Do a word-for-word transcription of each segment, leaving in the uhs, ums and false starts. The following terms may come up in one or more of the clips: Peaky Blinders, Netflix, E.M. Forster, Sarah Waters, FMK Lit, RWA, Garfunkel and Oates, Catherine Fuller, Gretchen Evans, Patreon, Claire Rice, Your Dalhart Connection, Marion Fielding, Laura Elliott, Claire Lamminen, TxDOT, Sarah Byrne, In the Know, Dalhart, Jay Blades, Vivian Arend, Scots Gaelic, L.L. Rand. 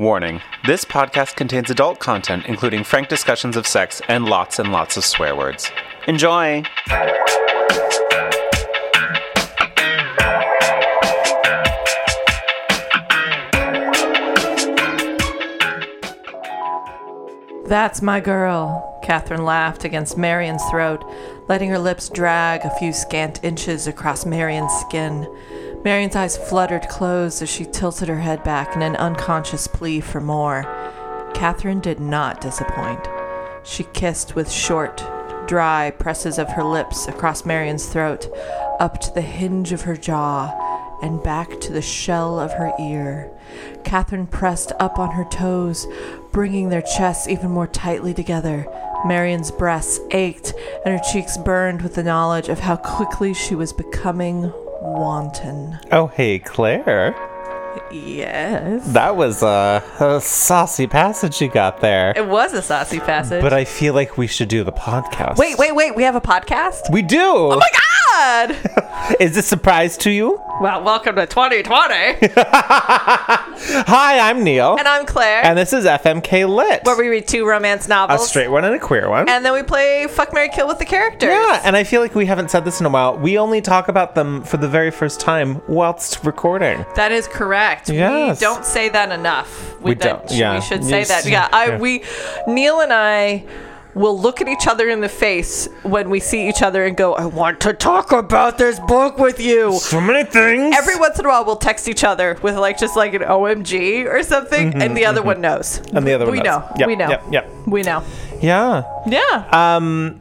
Warning, this podcast contains adult content, including frank discussions of sex and lots and lots of swear words. Enjoy! That's my girl, Catherine laughed against Marion's throat, letting her lips drag a few scant inches across Marion's skin. Marion's eyes fluttered closed as she tilted her head back in an unconscious plea for more. Catherine did not disappoint. She kissed with short, dry presses of her lips across Marion's throat, up to the hinge of her jaw, and back to the shell of her ear. Catherine pressed up on her toes, bringing their chests even more tightly together. Marion's breasts ached, and her cheeks burned with the knowledge of how quickly she was becoming wanton. Oh, hey, Claire. Yes? That was a, a saucy passage you got there. It was a saucy passage. But I feel like we should do the podcast. Wait, wait, wait. We have a podcast? We do. Oh, my God. Is this a surprise to you? Well, welcome to twenty twenty. Hi, I'm Neil. And I'm Claire. And this is F M K Lit, where we read two romance novels, a straight one and a queer one, and then we play Fuck, Marry, Kill with the characters. Yeah, and I feel like we haven't said this in a while. We only talk about them for the very first time whilst recording. That is correct. Yes. We don't say that enough. We, we don't. Sh- yeah. We should say yes. that. Yeah, I, yeah. We, Neil and I... we'll look at each other in the face when we see each other and go, I want to talk about this book with you. So many things. Every once in a while, we'll text each other with like just like an O M G or something, mm-hmm, and the other mm-hmm. one knows. And the other one we knows. Know. Yep, we know. Yep, yep. We know. Yeah. Yeah. Um...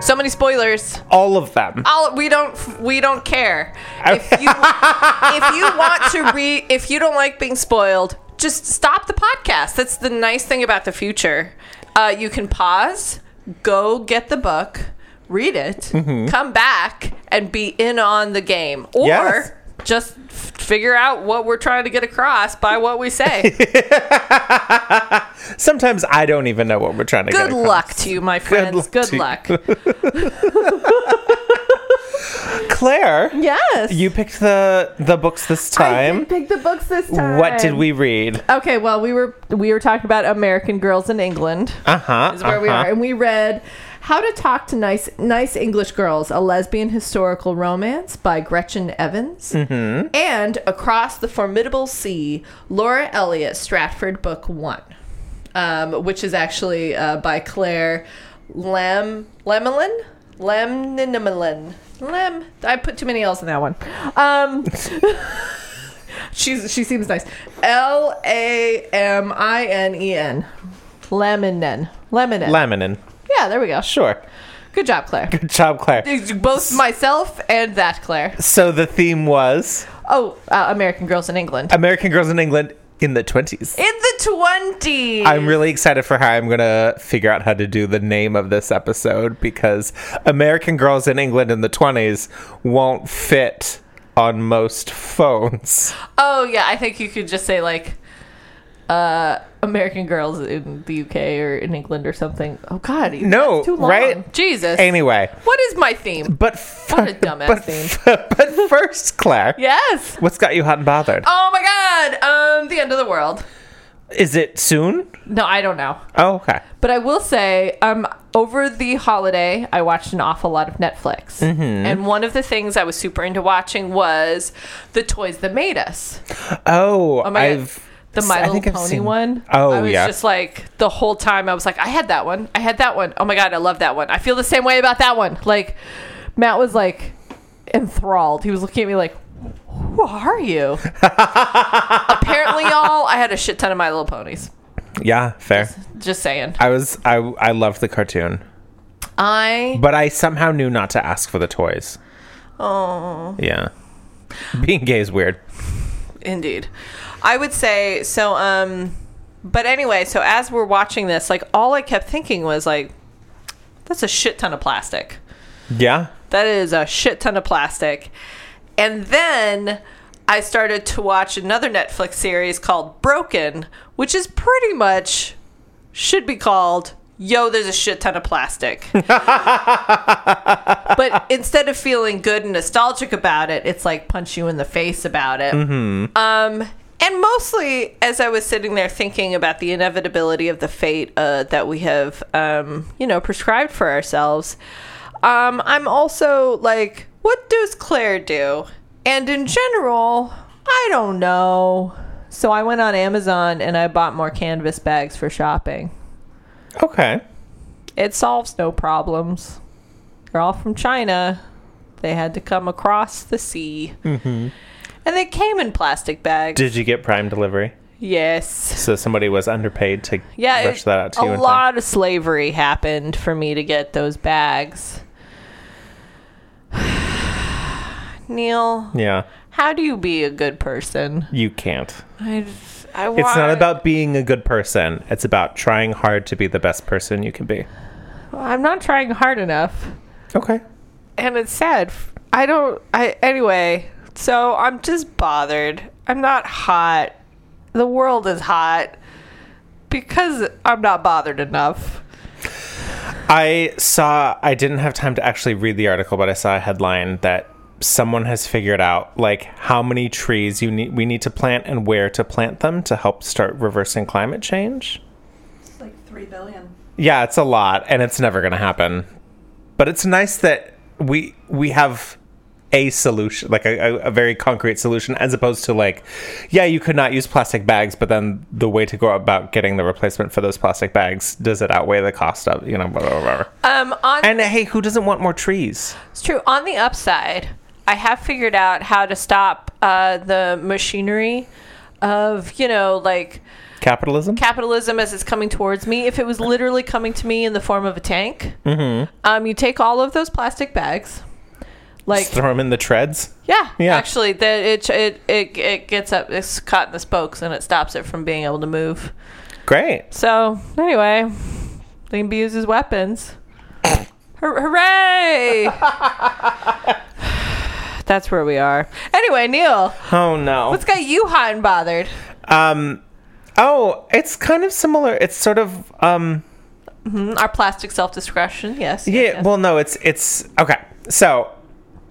So many spoilers. All of them. All we don't we don't care. If you if you want to read, if you don't like being spoiled, just stop the podcast. That's the nice thing about the future. Uh, you can pause, go get the book, read it, mm-hmm. come back, and be in on the game. Or yes. just f- figure out what we're trying to get across by what we say. Sometimes I don't even know what we're trying to Good get across. Good luck to you, my friends. Good luck. Good luck. Claire, yes, you picked the the books this time. I did pick the books this time. What did we read? Okay, well, we were we were talking about American Girls in England. Uh huh. Is where uh-huh. we are, and we read How to Talk to Nice Nice English Girls: A Lesbian Historical Romance by Gretchen Evans, mm-hmm. and Across the Formidable Sea, Laura Elliott, Stratford, Book One, um, which is actually uh, by Claire Lam Lamminen. Lemnimelin. Lem. I put too many L's in that one. Um, she's she seems nice. L A M I N E N. Lamminen. Lamminen. Lamminen. Yeah, there we go. Sure. Good job, Claire. Good job, Claire. Both myself and that, Claire. So the theme was? Oh, uh, American Girls in England. American Girls in England. In the twenties. In the twenties. I'm really excited for how I'm going to figure out how to do the name of this episode, because American Girls in England in the twenties won't fit on most phones. Oh, yeah. I think you could just say, like, uh, American Girls in the U K or in England or something. Oh, God. No, too long. Right? Jesus. Anyway. What is my theme? But f- What a dumbass but f- theme. But first, Claire. Yes. What's got you hot and bothered? Oh, my God. Um, the end of the world. Is it soon? No, I don't know. Oh, okay. But I will say, um, over the holiday, I watched an awful lot of Netflix. Mm-hmm. And one of the things I was super into watching was The Toys That Made Us. Oh, oh my I've... God. The My Little Pony seen... one. Oh, yeah. I was yeah. just like, the whole time, I was like, I had that one. I had that one. Oh, my God, I love that one. I feel the same way about that one. Like, Matt was, like, enthralled. He was looking at me like, who are you? Apparently, y'all, I had a shit ton of My Little Ponies. Yeah, fair. Just, just saying. I was I I loved the cartoon. I but I somehow knew not to ask for the toys. Oh. Yeah. Being gay is weird. Indeed. I would say so, um but anyway, so as we're watching this, like, all I kept thinking was like, that's a shit ton of plastic. Yeah. That is a shit ton of plastic. And then I started to watch another Netflix series called Broken, which is pretty much should be called Yo, There's a Shit Ton of Plastic. But instead of feeling good and nostalgic about it, it's like punch you in the face about it. Mm-hmm. Um, And mostly, as I was sitting there thinking about the inevitability of the fate uh, that we have, um, you know, prescribed for ourselves, um, I'm also like, what does Claire do? And in general, I don't know. So I went on Amazon and I bought more canvas bags for shopping. Okay. It solves no problems. They're all from China. They had to come across the sea. Mm-hmm. And they came in plastic bags. Did you get Prime delivery? Yes. So somebody was underpaid to yeah, rush it, that out to you. Yeah, a lot time. of slavery happened for me to get those bags. Neil. Yeah. How do you be a good person? You can't. I, I want... It's not about being a good person. It's about trying hard to be the best person you can be. Well, I'm not trying hard enough. Okay. And it's sad. I don't... I Anyway... So I'm just bothered. I'm not hot. The world is hot because I'm not bothered enough. I saw, I didn't have time to actually read the article, but I saw a headline that someone has figured out like how many trees you need, we need to plant and where to plant them to help start reversing climate change. It's like three billion. Yeah, it's a lot and it's never going to happen. But it's nice that we we have... a solution, like a, a very concrete solution, as opposed to like, yeah, you could not use plastic bags, but then the way to go about getting the replacement for those plastic bags, does it outweigh the cost of, you know, whatever, whatever. Um, on and hey, who doesn't want more trees? It's true. On the upside, I have figured out how to stop uh, the machinery of, you know, like... Capitalism? Capitalism as it's coming towards me. If it was literally coming to me in the form of a tank, mm-hmm. um, you take all of those plastic bags... Like, just throw them in the treads? Yeah, yeah. Actually, the, it, it it it gets up, it's caught in the spokes, and it stops it from being able to move. Great. So, anyway, they can be used as weapons. Hur- hooray! That's where we are. Anyway, Neil. Oh, no. What's got you hot and bothered? Um, Oh, it's kind of similar. It's sort of... um, mm-hmm. Our plastic self-discretion, yes. Yeah, yes. Well, no, it's it's... Okay, so...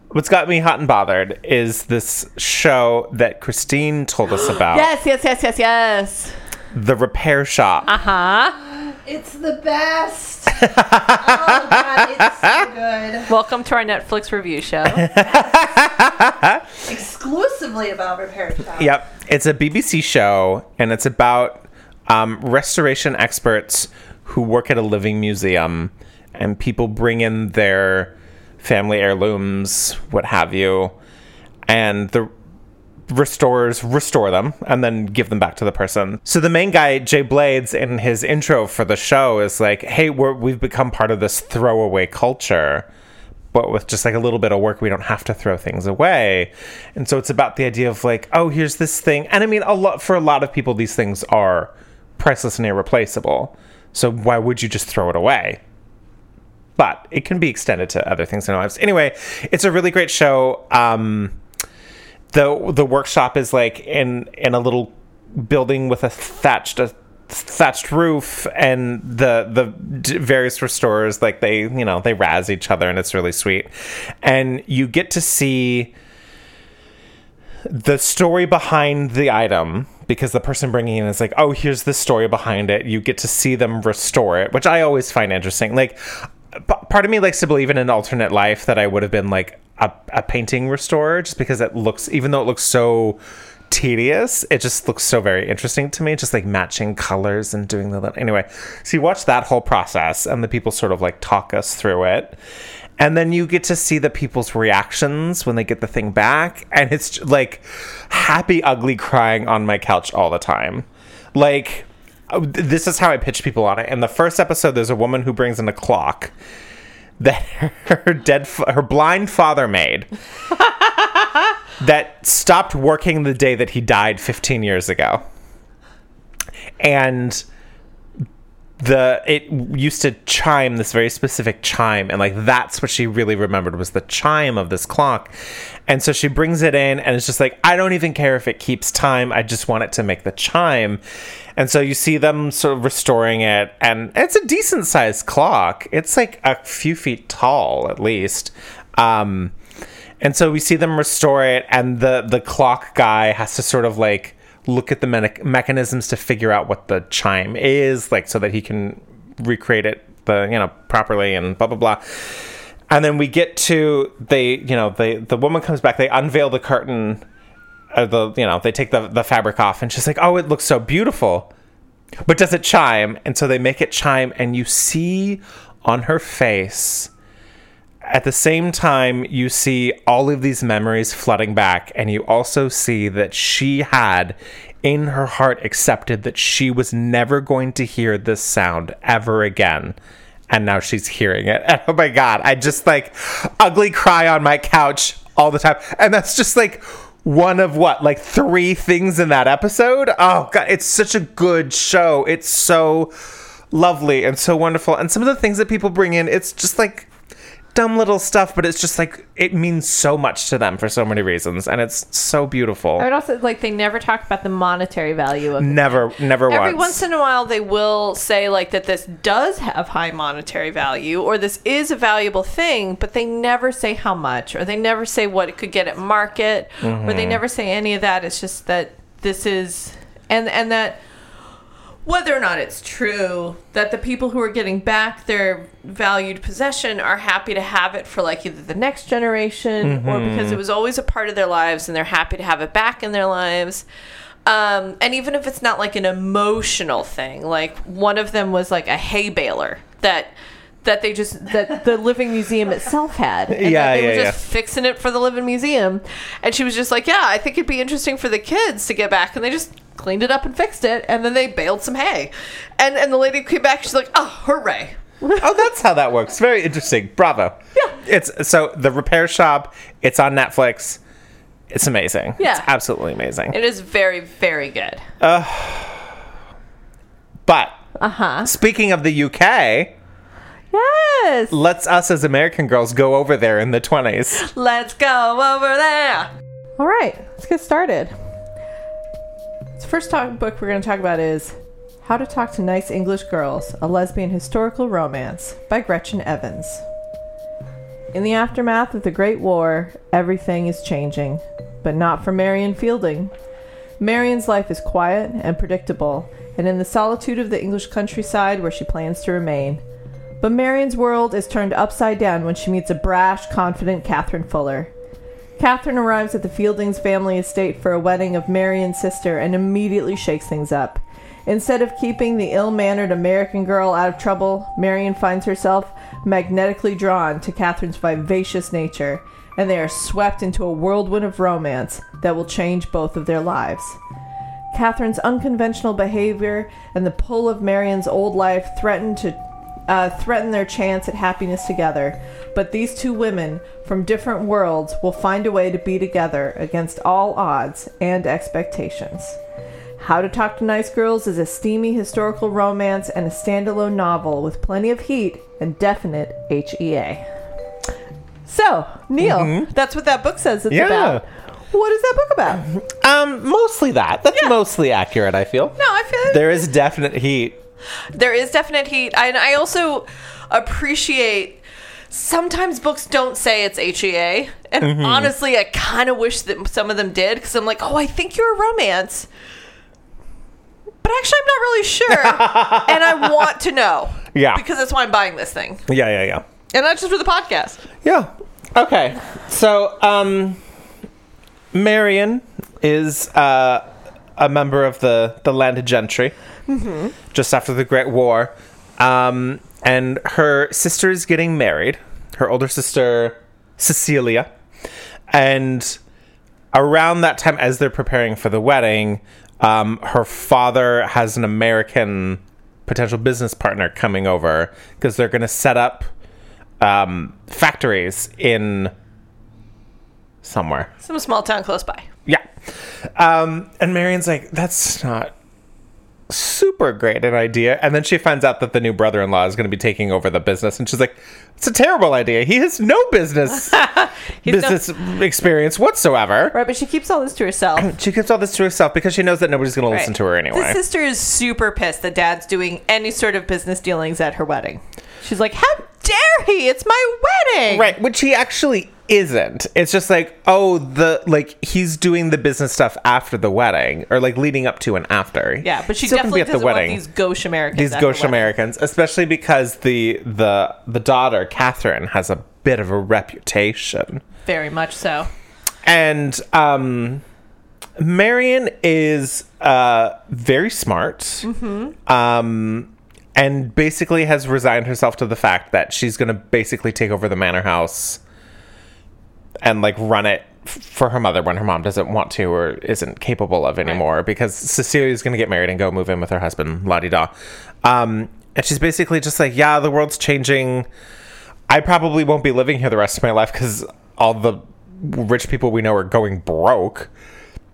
What's got me hot and bothered is this show that Christine told us about. Yes, yes, yes, yes, yes. The Repair Shop. Uh-huh. It's the best. Oh, God, it's so good. Welcome to our Netflix review show. Exclusively about Repair Shop. Yep. It's a B B C show, and it's about um, restoration experts who work at a living museum, and people bring in their... family heirlooms, what have you, and the restorers restore them and then give them back to the person. So the main guy, Jay Blades, in his intro for the show is like, hey, we're, we've become part of this throwaway culture, but with just like a little bit of work, we don't have to throw things away. And so it's about the idea of like, oh, here's this thing. And I mean, a lot for a lot of people, these things are priceless and irreplaceable. So why would you just throw it away? But it can be extended to other things in our lives. Anyway, it's a really great show. Um, the The workshop is like in in a little building with a thatched a thatched roof, and the the various restorers, like they you know they razz each other, and it's really sweet. And you get to see the story behind the item, because the person bringing in is like, oh, here's the story behind it. You get to see them restore it, which I always find interesting. Like. Part of me likes to believe in an alternate life that I would have been like a, a painting restorer, just because it looks, even though it looks so tedious, it just looks so very interesting to me, just like matching colors and doing the, anyway. So you watch that whole process and the people sort of like talk us through it. And then you get to see the people's reactions when they get the thing back. And it's like happy, ugly crying on my couch all the time. Like... This is how I pitch people on it. In the first episode, there's a woman who brings in a clock that her dead, her blind father made that stopped working the day that he died fifteen years ago. And the it used to chime, this very specific chime, and like that's what she really remembered was the chime of this clock. And so she brings it in, and it's just like, I don't even care if it keeps time. I just want it to make the chime. And so you see them sort of restoring it, and it's a decent-sized clock. It's like a few feet tall, at least. Um, and so we see them restore it, and the, the clock guy has to sort of, like, look at the me- mechanisms to figure out what the chime is, like, so that he can recreate it, the you know, properly, and blah blah blah. And then we get to, they, you know, they, the woman comes back, they unveil the curtain, or the, you know, they take the, the fabric off, and she's like, oh, it looks so beautiful, but does it chime? And so they make it chime, and you see on her face, at the same time, you see all of these memories flooding back, and you also see that she had, in her heart, accepted that she was never going to hear this sound ever again. And now she's hearing it. And oh my God, I just, like, ugly cry on my couch all the time. And that's just, like, one of what, like, three things in that episode? Oh God, it's such a good show. It's so lovely and so wonderful. And some of the things that people bring in, it's just, like, dumb little stuff, but it's just, like, it means so much to them for so many reasons, and it's so beautiful. I would also, like, they never talk about the monetary value of it. Never, never once. Every once in a while they will say, like, that this does have high monetary value, or this is a valuable thing, but they never say how much, or they never say what it could get at market, mm-hmm. or they never say any of that. It's just that this is, and and that whether or not it's true that the people who are getting back their valued possession are happy to have it for, like, either the next generation mm-hmm. or because it was always a part of their lives and they're happy to have it back in their lives. Um, and even if it's not, like, an emotional thing, like, one of them was, like, a hay baler that that they just, that the Living Museum itself had. And yeah, they yeah, were just yeah. fixing it for the Living Museum. And she was just like, yeah, I think it'd be interesting for the kids to get back. And they just cleaned it up and fixed it, and then they baled some hay, and and the lady came back, she's like, oh, hooray. Oh, that's how that works. Very interesting. Bravo. Yeah, it's so, The Repair Shop, it's on Netflix. It's amazing. Yeah, it's absolutely amazing. It is very, very good. Uh, but uh-huh speaking of the U K, yes, let's us as American girls go over there in the twenties. Let's go over there. All right, let's get started. The first talk- book we're going to talk about is How to Talk to Nice English Girls, a Lesbian Historical Romance by Gretchen Evans. In the aftermath of the Great War, everything is changing, but not for Marion Fielding. Marion's life is quiet and predictable, and in the solitude of the English countryside where she plans to remain. But Marion's world is turned upside down when she meets a brash, confident Catherine Fuller. Catherine arrives at the Fieldings family estate for a wedding of Marion's sister and immediately shakes things up. Instead of keeping the ill-mannered American girl out of trouble, Marion finds herself magnetically drawn to Catherine's vivacious nature, and they are swept into a whirlwind of romance that will change both of their lives. Catherine's unconventional behavior and the pull of Marion's old life threaten to Uh, threaten their chance at happiness together, but these two women from different worlds will find a way to be together against all odds and expectations. How to Talk to Nice Girls is a steamy historical romance and a standalone novel with plenty of heat and definite H E A. So, Neil, mm-hmm. that's what that book says it's yeah. about. What is that book about? Um, mostly that. That's yeah. mostly accurate, I feel. No, I feel... There is definite heat. There is definite heat. And I, I also appreciate sometimes books don't say it's H E A. And mm-hmm. honestly, I kind of wish that some of them did, because I'm like, oh, I think you're a romance, but actually, I'm not really sure. And I want to know. Yeah. Because that's why I'm buying this thing. Yeah, yeah, yeah. And that's just for the podcast. Yeah. Okay. So, um, Marion is uh, a member of the, the landed gentry. Mm-hmm. Just after the Great War, um, and her sister is getting married, her older sister Cecilia, and around that time, as they're preparing for the wedding, um, her father has an American potential business partner coming over, because they're going to set up um, factories in somewhere, some small town close by. Yeah. Um, and Marion's like, that's not super great an idea. And then she finds out that the new brother-in-law is going to be taking over the business, and she's like, it's a terrible idea, he has no business business no- experience whatsoever. Right, but she keeps all this to herself. She keeps all this to herself because she knows that nobody's going right. to listen to her anyway. The sister is super pissed that dad's doing any sort of business dealings at her wedding. She's like, how dare he, it's my wedding. Right, which he actually isn't. It's just like, oh, the like he's doing the business stuff after the wedding, or like leading up to and after. Yeah, but she Still definitely doesn't the wedding. want these gauche Americans. These gauche the Americans, especially because the the the daughter Catherine has a bit of a reputation. Very much so. And um, Marion is uh, very smart. Mm-hmm. Um. And basically has resigned herself to the fact that she's going to basically take over the manor house and, like, run it f- for her mother when her mom doesn't want to or isn't capable of anymore. Right. Because Cecilia's going to get married and go move in with her husband, la-di-da. Um, and she's basically just like, yeah, the world's changing. I probably won't be living here the rest of my life because all the rich people we know are going broke.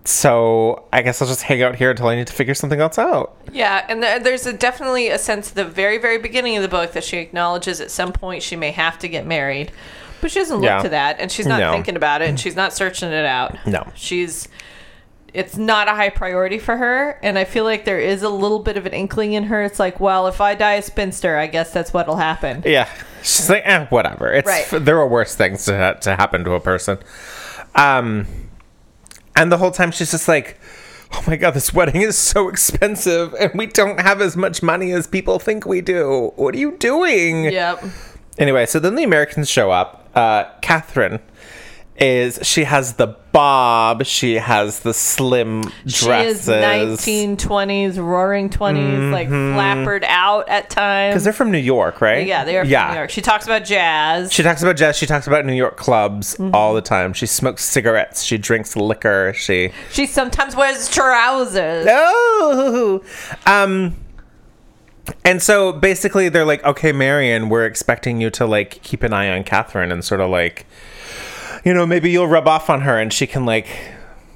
So I guess I'll just hang out here until I need to figure something else out. Yeah, and th- there's a definitely a sense at the very, very beginning of the book that she acknowledges at some point she may have to get married. But she doesn't look yeah. to that, and she's not no. thinking about it, and she's not searching it out. No. She's... It's not a high priority for her, and I feel like there is a little bit of an inkling in her. It's like, well, if I die a spinster, I guess that's what'll happen. Yeah. She's like, eh, whatever. It's right. There are worse things to, ha- to happen to a person. Um... And the whole time she's just like, oh my God, this wedding is so expensive and we don't have as much money as people think we do. What are you doing? Yep. Anyway, so then the Americans show up. Uh, Catherine is, she has the bob. She has the slim dresses. She is nineteen twenties, roaring twenties, mm-hmm. like flappered out at times. Because they're from New York, right? Yeah, they are yeah. from New York. She talks about jazz. She talks about jazz. She talks about New York clubs mm-hmm. all the time. She smokes cigarettes. She drinks liquor. She She sometimes wears trousers. Oh! Um... And so basically they're like, okay, Marion, we're expecting you to like keep an eye on Catherine and sort of like, you know, maybe you'll rub off on her and she can like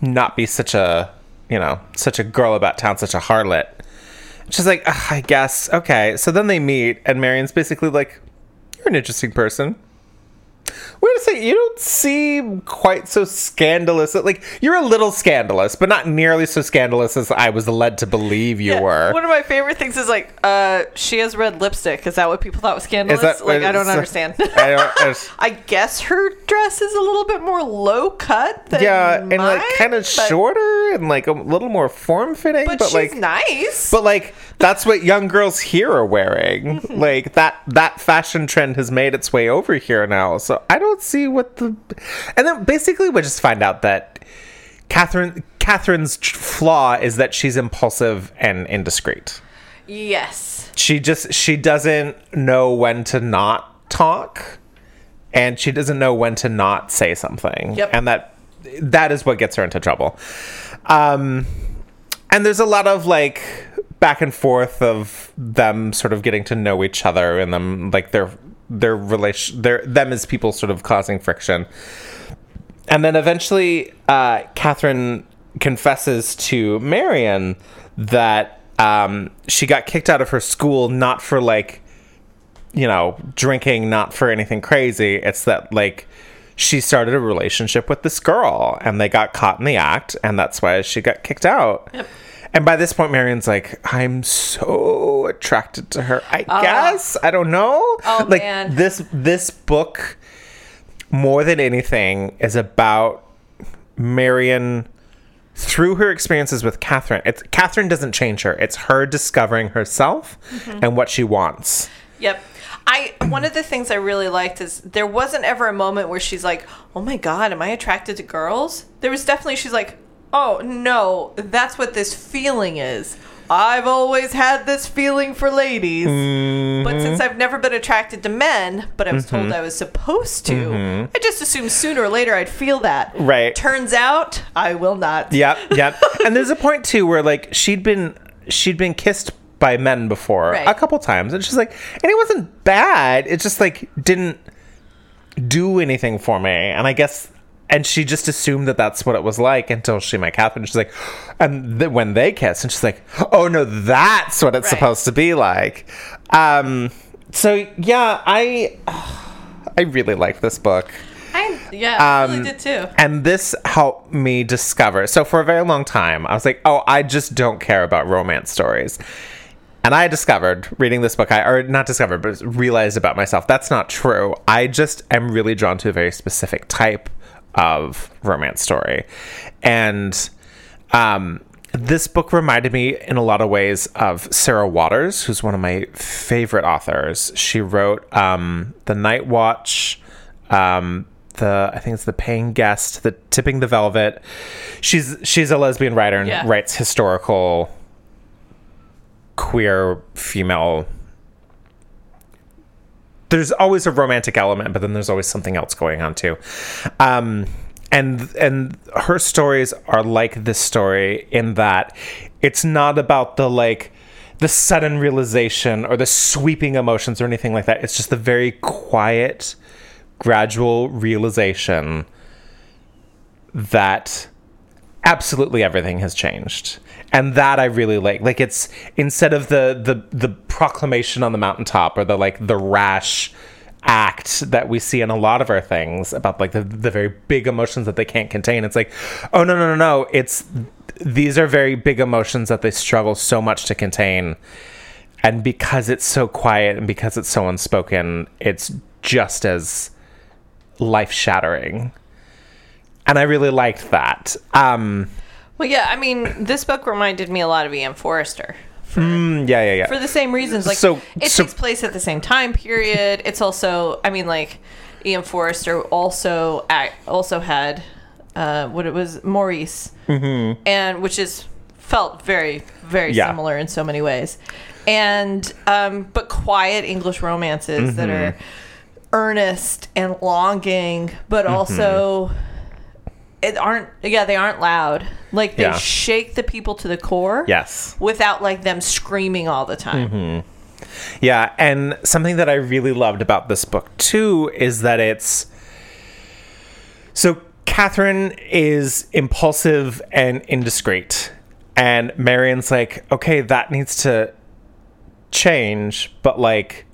not be such a, you know, such a girl about town, such a harlot. She's like, I guess. Okay. So then they meet and Marion's basically like, you're an interesting person. We're going to say, you don't seem quite so scandalous. Like, you're a little scandalous, but not nearly so scandalous as I was led to believe you yeah. were. One of my favorite things is, like, uh, she has red lipstick. Is that what people thought was scandalous? That, like, I don't understand. I, don't, I guess her dress is a little bit more low-cut than Yeah, and, mine, like, kind of shorter and, like, a little more form-fitting. But, but she's like, nice. But, like, that's what young girls here are wearing. Mm-hmm. Like, that, that fashion trend has made its way over here now, so I don't see what the... And then basically we just find out that Catherine Catherine's flaw is that she's impulsive and indiscreet. Yes. She just... She doesn't know when to not talk. And she doesn't know when to not say something. Yep. And that that is what gets her into trouble. Um, and there's a lot of, like, back and forth of them sort of getting to know each other. And them, like, they're... their relation their them as people sort of causing friction. And then eventually uh Catherine confesses to Marion that um she got kicked out of her school, not for like, you know, drinking, not for anything crazy. It's that like she started a relationship with this girl and they got caught in the act, and that's why she got kicked out. Yep. And by this point, Marion's like, I'm so attracted to her. I uh, guess. I don't know. Oh, like, man. This, this book, more than anything, is about Marion through her experiences with Catherine. It's, Catherine doesn't change her. It's her discovering herself mm-hmm. and what she wants. Yep. I one of the things I really liked is there wasn't ever a moment where she's like, oh, my God, am I attracted to girls? There was definitely, she's like, oh, no, that's what this feeling is. I've always had this feeling for ladies. Mm-hmm. But since I've never been attracted to men, but I was mm-hmm. told I was supposed to, mm-hmm. I just assumed sooner or later I'd feel that. Right. Turns out, I will not. Yep, yep. And there's a point, too, where, like, she'd been she'd been kissed by men before right. a couple times. And she's like, and it wasn't bad. It just, like, didn't do anything for me. And I guess... And she just assumed that that's what it was like until she met Catherine. She's like, and th- when they kiss, and she's like, oh no, that's what it's right. supposed to be like. Um, so yeah, I, oh, I really like this book. I yeah, um, I really did too. And this helped me discover. So for a very long time, I was like, oh, I just don't care about romance stories. And I discovered reading this book, I or not discovered, but realized about myself, that's not true. I just am really drawn to a very specific type of romance story. And um, this book reminded me in a lot of ways of Sarah Waters, who's one of my favorite authors. She wrote um, The Night Watch, um, the I think it's The Paying Guest, the Tipping the Velvet. She's she's a lesbian writer and yeah. writes historical queer female. There's always a romantic element, but then there's always something else going on too. Um, and and her stories are like this story in that it's not about the like the sudden realization or the sweeping emotions or anything like that. It's just the very quiet, gradual realization that absolutely everything has changed. And that I really like. Like, it's instead of the the the proclamation on the mountaintop or the like the rash act that we see in a lot of our things about like the, the very big emotions that they can't contain. It's like, oh no, no, no, no. It's these are very big emotions that they struggle so much to contain. And because it's so quiet and because it's so unspoken, it's just as life-shattering. And I really liked that. Um, well, yeah, I mean, this book reminded me a lot of E M. Forster. For, mm, yeah, yeah, yeah. For the same reasons. Like, so, it so, takes place at the same time period. It's also, I mean, like, E M. Forster also also had uh, what it was, Maurice, mm-hmm. and which is felt very, very yeah. similar in so many ways. And, um, but quiet English romances mm-hmm. that are earnest and longing, but also... Mm-hmm. It aren't, yeah, they aren't loud. Like, they yeah. shake the people to the core. Yes. Without, like, them screaming all the time. Mm-hmm. Yeah, and something that I really loved about this book, too, is that it's... So, Catherine is impulsive and indiscreet. And Marion's like, okay, that needs to change, but, like...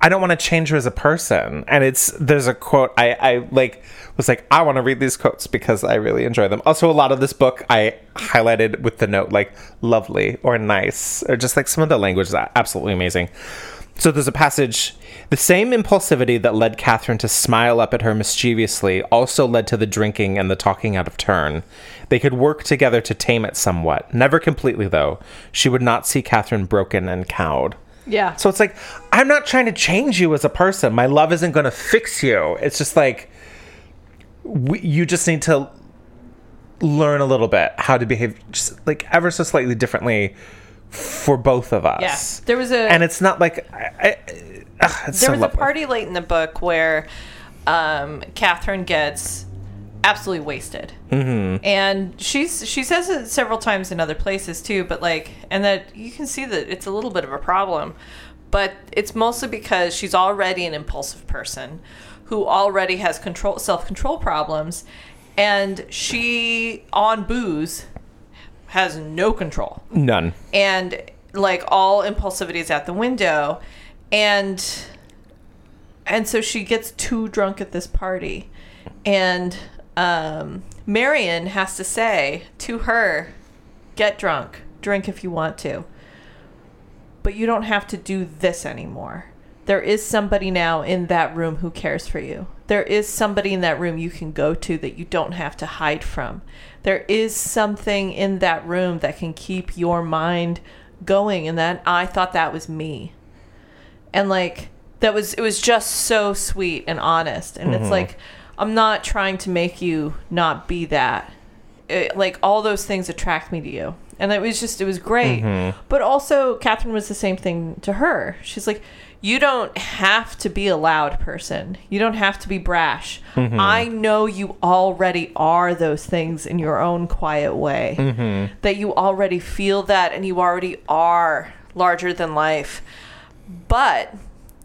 I don't want to change her as a person. And it's, there's a quote, I, I like, was like, I want to read these quotes because I really enjoy them. Also, a lot of this book I highlighted with the note, like, lovely or nice, or just like some of the language is absolutely amazing. So there's a passage, the same impulsivity that led Catherine to smile up at her mischievously also led to the drinking and the talking out of turn. They could work together to tame it somewhat. Never completely, though. She would not see Catherine broken and cowed. Yeah. So it's like, I'm not trying to change you as a person. My love isn't going to fix you. It's just like, we, you just need to learn a little bit how to behave just like ever so slightly differently for both of us. Yes. Yeah. There was a... And it's not like... I, I, ugh, it's there so was lovely. A party late in the book where um, Catherine gets absolutely wasted. Mm-hmm. And she's she says it several times in other places too, but like, and that you can see that it's a little bit of a problem, but it's mostly because she's already an impulsive person who already has control self-control problems, and she on booze has no control, none, and like all impulsivity is out the window, and and so she gets too drunk at this party, and Um, Marion has to say to her, get drunk, drink if you want to, but you don't have to do this anymore. There is somebody now in that room who cares for you. There is somebody in that room you can go to that you don't have to hide from. There is something in that room that can keep your mind going. And then I thought that was me. And like, that was, it was just so sweet and honest. And mm-hmm. it's like, I'm not trying to make you not be that. It, like, all those things attract me to you. And it was just, it was great. Mm-hmm. But also, Catherine was the same thing to her. She's like, you don't have to be a loud person. You don't have to be brash. Mm-hmm. I know you already are those things in your own quiet way. Mm-hmm. That you already feel that and you already are larger than life. But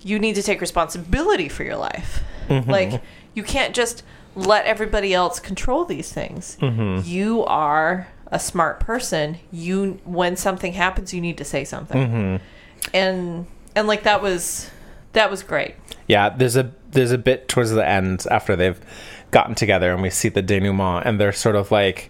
you need to take responsibility for your life. Mm-hmm. Like... You can't just let everybody else control these things. Mm-hmm. You are a smart person. You, when something happens, you need to say something. Mm-hmm. And and like that was that was great. Yeah, there's a there's a bit towards the end after they've gotten together and we see the denouement, and they're sort of like,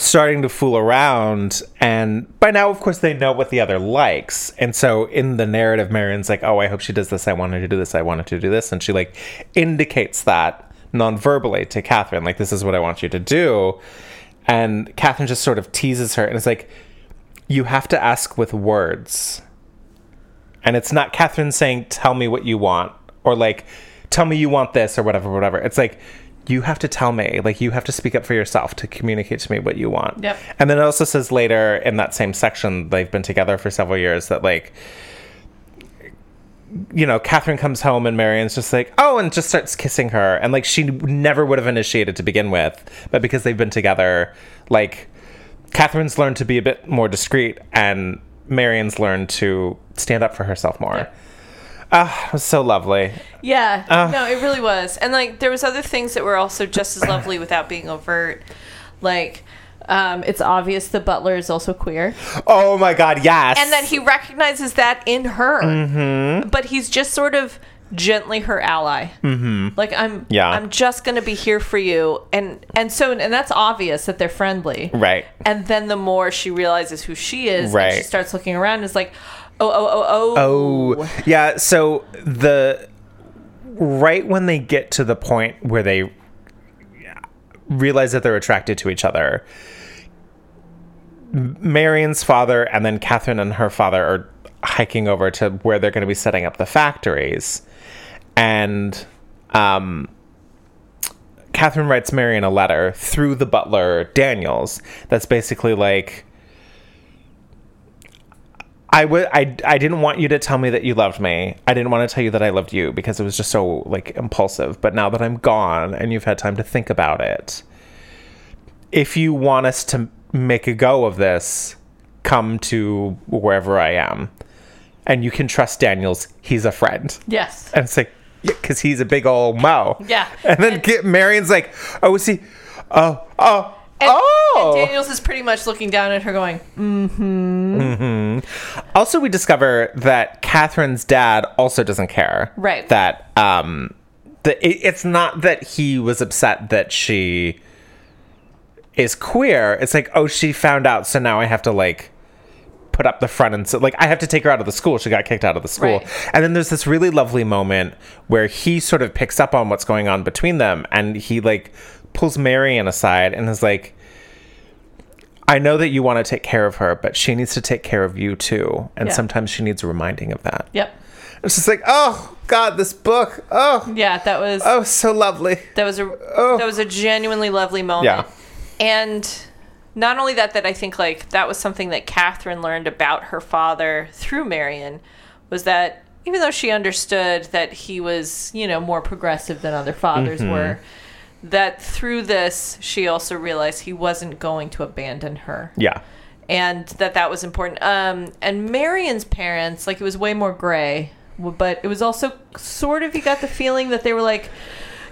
starting to fool around, and by now, of course, they know what the other likes. And so in the narrative, Marion's like, oh, I hope she does this. I want her to do this. I want her to do this. And she, like, indicates that non-verbally to Catherine, like, this is what I want you to do. And Catherine just sort of teases her, and it's like, you have to ask with words. And it's not Catherine saying, tell me what you want, or, like, tell me you want this, or whatever, whatever. It's like, you have to tell me, like, you have to speak up for yourself to communicate to me what you want. Yep. And then it also says later in that same section, they've been together for several years, that, like, you know, Catherine comes home and Marion's just like, oh, and just starts kissing her. And, like, she never would have initiated to begin with, but because they've been together, like, Catherine's learned to be a bit more discreet, and Marion's learned to stand up for herself more. Yeah. Ah, uh, it was so lovely. Yeah, uh, no, it really was. And, like, there was other things that were also just as lovely without being overt. Like, um, it's obvious the butler is also queer. Oh, my God, yes. And that he recognizes that in her. Mm-hmm. But he's just sort of gently her ally. Mm-hmm. Like, I'm yeah. I'm just going to be here for you. And, and so, and that's obvious that they're friendly. Right. And then the more she realizes who she is, right. and she starts looking around and is like, Oh, oh, oh, oh. Oh, yeah. So the right when they get to the point where they realize that they're attracted to each other, Marion's father and then Catherine and her father are hiking over to where they're going to be setting up the factories. And um, Catherine writes Marion a letter through the butler, Daniels, that's basically like, I, w- I, I didn't want you to tell me that you loved me. I didn't want to tell you that I loved you because it was just so, like, impulsive. But now that I'm gone and you've had time to think about it, if you want us to make a go of this, come to wherever I am. And you can trust Daniels. He's a friend. Yes. And it's like, because yeah, he's a big old mo. Yeah. And then and- get, Marion's like, oh, see, oh, oh. And, oh! And Daniels is pretty much looking down at her going, mm-hmm. Mm-hmm. Also, we discover that Catherine's dad also doesn't care. Right. That, um, that it, it's not that he was upset that she is queer. It's like, oh, she found out, so now I have to, like, put up the front. And so, like, I have to take her out of the school. She got kicked out of the school. Right. And then there's this really lovely moment where he sort of picks up on what's going on between them. And he, like, pulls Marion aside and is like, I know that you want to take care of her, but she needs to take care of you too. And yeah. sometimes she needs a reminding of that. Yep. It's just like, oh God, this book. Oh yeah. That was, oh, so lovely. That was a, oh. that was a genuinely lovely moment. Yeah. And not only that, that I think, like, that was something that Catherine learned about her father through Marion, was that even though she understood that he was, you know, more progressive than other fathers mm-hmm. were, that through this, she also realized he wasn't going to abandon her. Yeah. And that that was important. Um, and Marion's parents, like, it was way more gray, but it was also sort of, you got the feeling that they were like,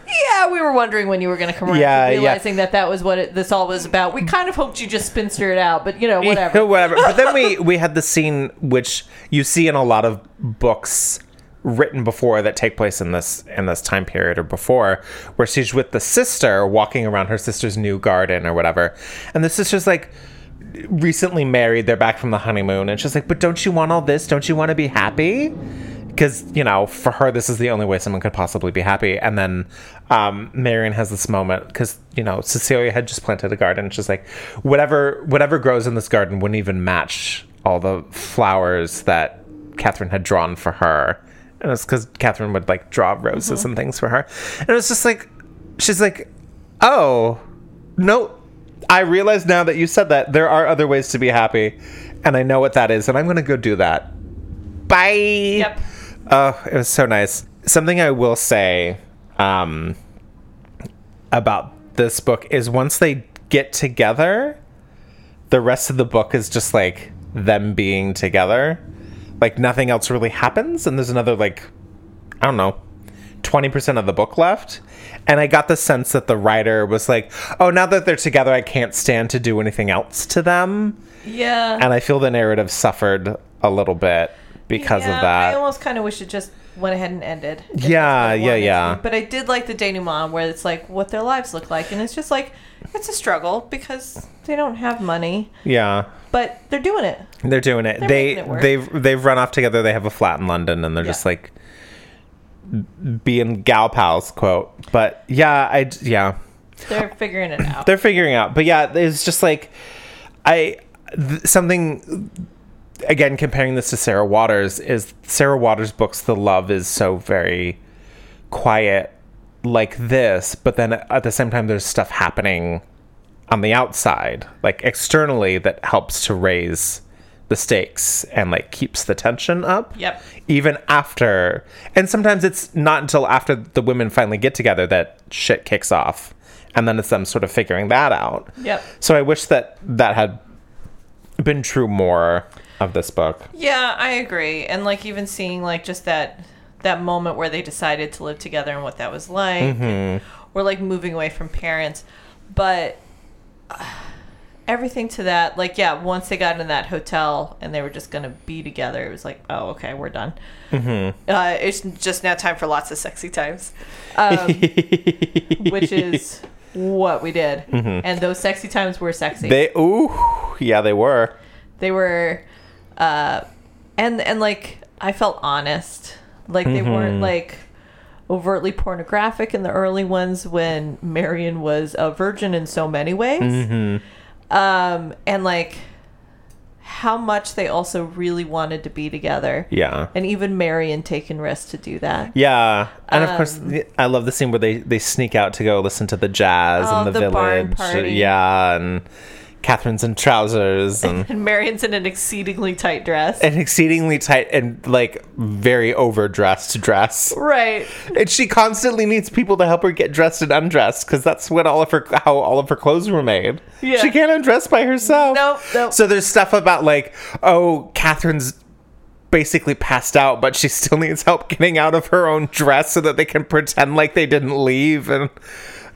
yeah, we were wondering when you were going to come around, yeah, realizing yeah. that that was what it, this all was about. We kind of hoped you just spinster it out, but, you know, whatever. whatever. But then we, we had the scene, which you see in a lot of books written before that take place in this in this time period or before, where she's with the sister walking around her sister's new garden or whatever, and the sister's like recently married, they're back from the honeymoon, and she's like, but don't you want all this, don't you want to be happy? Because, you know, for her this is the only way someone could possibly be happy. And then um Marion has this moment because, you know, Cecilia had just planted a garden, and she's like, whatever whatever grows in this garden wouldn't even match all the flowers that Catherine had drawn for her. And it's because Catherine would, like, draw roses mm-hmm. and things for her. And it was just like, she's like, oh, no, I realize now that you said that there are other ways to be happy. And I know what that is. And I'm going to go do that. Bye. Yep. Oh, it was so nice. Something I will say um, about this book is once they get together, the rest of the book is just, like, them being together. Like, nothing else really happens, and there's another, like, I don't know, twenty percent of the book left. And I got the sense that the writer was like, oh, now that they're together, I can't stand to do anything else to them. Yeah. And I feel the narrative suffered a little bit. because yeah, of that. I almost kind of wish it just went ahead and ended. Yeah, yeah, yeah. To. But I did like the denouement where it's like what their lives look like. And it's just like, it's a struggle because they don't have money. Yeah. But they're doing it. They're doing it. They're they, it they've, they've run off together. They have a flat in London and they're yeah. just like being gal pals, quote. But yeah, I, yeah. They're figuring it out. They're figuring it out. But yeah, it's just like, I, th- something, again, comparing this to Sarah Waters, is Sarah Waters' books, the love is so very quiet like this, but then at the same time, there's stuff happening on the outside, like externally, that helps to raise the stakes and like keeps the tension up. Yep. Even after, and sometimes it's not until after the women finally get together that shit kicks off. And then it's them sort of figuring that out. Yep. So I wish that that had been true more of this book. Yeah, I agree. And like even seeing like just that that moment where they decided to live together and what that was like. Mm-hmm. And we're like moving away from parents. But uh, everything to that, like, yeah, once they got in that hotel and they were just going to be together, it was like, oh, okay, we're done. Mm-hmm. Uh, it's just now time for lots of sexy times, um, which is... what we did. Mm-hmm. And those sexy times were sexy. They ooh yeah they were they were uh and and like I felt honest, like mm-hmm. they weren't like overtly pornographic in the early ones when Marion was a virgin in so many ways. Mm-hmm. Um and like how much they also really wanted to be together. Yeah. And even Marion taking risks to do that. Yeah. And um, of course, I love the scene where they, they sneak out to go listen to the jazz oh, in the, the village. Barn party. Yeah. And Catherine's in trousers. And, and Marion's in an exceedingly tight dress. An exceedingly tight and like very overdressed dress. Right. And she constantly needs people to help her get dressed and undressed because that's when all of her how all of her clothes were made. Yeah. She can't undress by herself. No, nope, no. Nope. So there's stuff about like, oh, Catherine's basically passed out, but she still needs help getting out of her own dress so that they can pretend like they didn't leave. And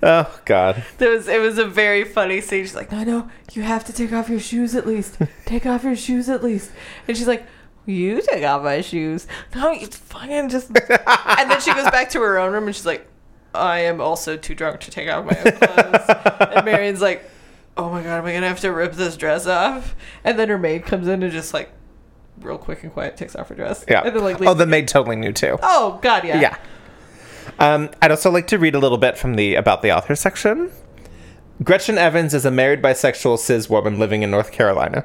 oh, God. There was, it was a very funny scene. She's like, no, no, you have to take off your shoes at least. Take off your shoes at least. And she's like, you take off my shoes. No, you fucking just... And then she goes back to her own room and she's like, I am also too drunk to take off my own clothes. And Marion's like, oh, my God, am I going to have to rip this dress off? And then her maid comes in and just like, real quick and quiet, takes off her dress. Yeah. And then, like, oh, the maid totally knew too. Oh, God, yeah. Yeah. Um, I'd also like to read a little bit from the about the author section. Gretchen Evans is a married bisexual cis woman living in North Carolina.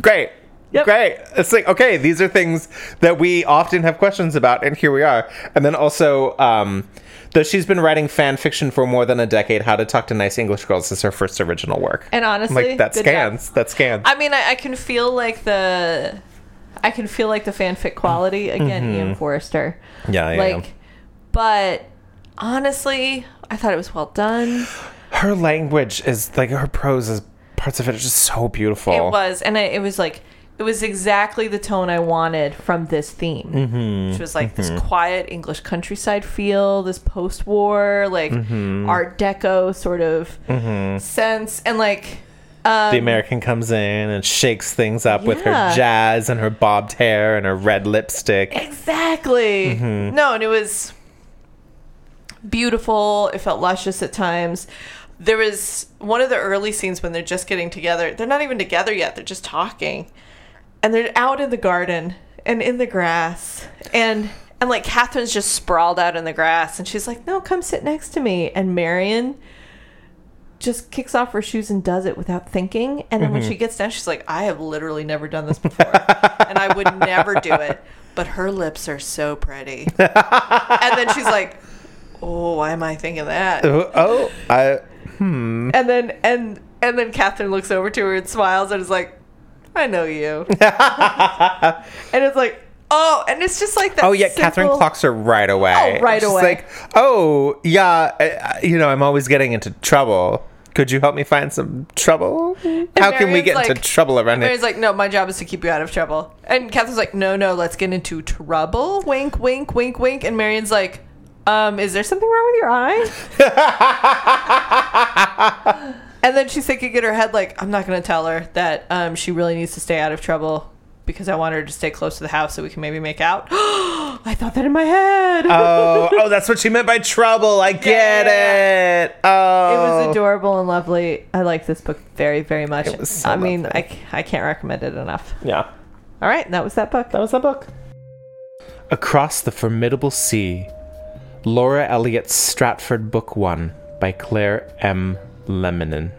Great. Yep. Great. It's like, okay, these are things that we often have questions about, and here we are. And then also, um, though she's been writing fan fiction for more than a decade, How to Talk to Nice English Girls is her first original work. And honestly, like, that scans. Job. That scans. I mean, I, I can feel like the, I can feel like the fanfic quality again. Mm-hmm. E M. Forster. Yeah, yeah. Like. But honestly, I thought it was well done. Her language is like her prose is parts of it are just so beautiful. It was, and I, it was like it was exactly the tone I wanted from this theme, mm-hmm. which was like mm-hmm. this quiet English countryside feel, this post-war like mm-hmm. Art Deco sort of mm-hmm. sense, and like. Um, the American comes in and shakes things up yeah. with her jazz and her bobbed hair and her red lipstick. Exactly. Mm-hmm. No, and it was beautiful. It felt luscious at times. There was one of the early scenes when they're just getting together. They're not even together yet. They're just talking. And they're out in the garden and in the grass. And, and like, Catherine's just sprawled out in the grass. And she's like, no, come sit next to me. And Marion just kicks off her shoes and does it without thinking. And then mm-hmm. when she gets down, she's like, I have literally never done this before. And I would never do it. But her lips are so pretty. And then she's like, oh, why am I thinking that? Oh, oh I, hmm. And then, and, and then Catherine looks over to her and smiles and is like, I know you. And it's like, oh, and it's just like that. Oh, yeah, simple... Catherine clocks her right away. Oh, right She's away. Like, oh, yeah, I, I, you know, I'm always getting into trouble. Could you help me find some trouble? And How Marion's can we get like, into trouble around here? He's like, no, my job is to keep you out of trouble. And Catherine's like, no, no, let's get into trouble. Wink, wink, wink, wink. And Marion's like, um, is there something wrong with your eye? And then she's thinking in her head, like, I'm not going to tell her that um, she really needs to stay out of trouble. because I wanted her to stay close to the house so we can maybe make out. I thought that in my head. oh, oh, that's what she meant by trouble. I get yeah. it. Oh, it was adorable and lovely. I like this book very, very much. It was so I lovely. mean, I, I can't recommend it enough. Yeah. All right, that was that book. That was that book. Across the Formidable Sea, Laura Elliott's Stratford Book One by Claire M. Lamminen.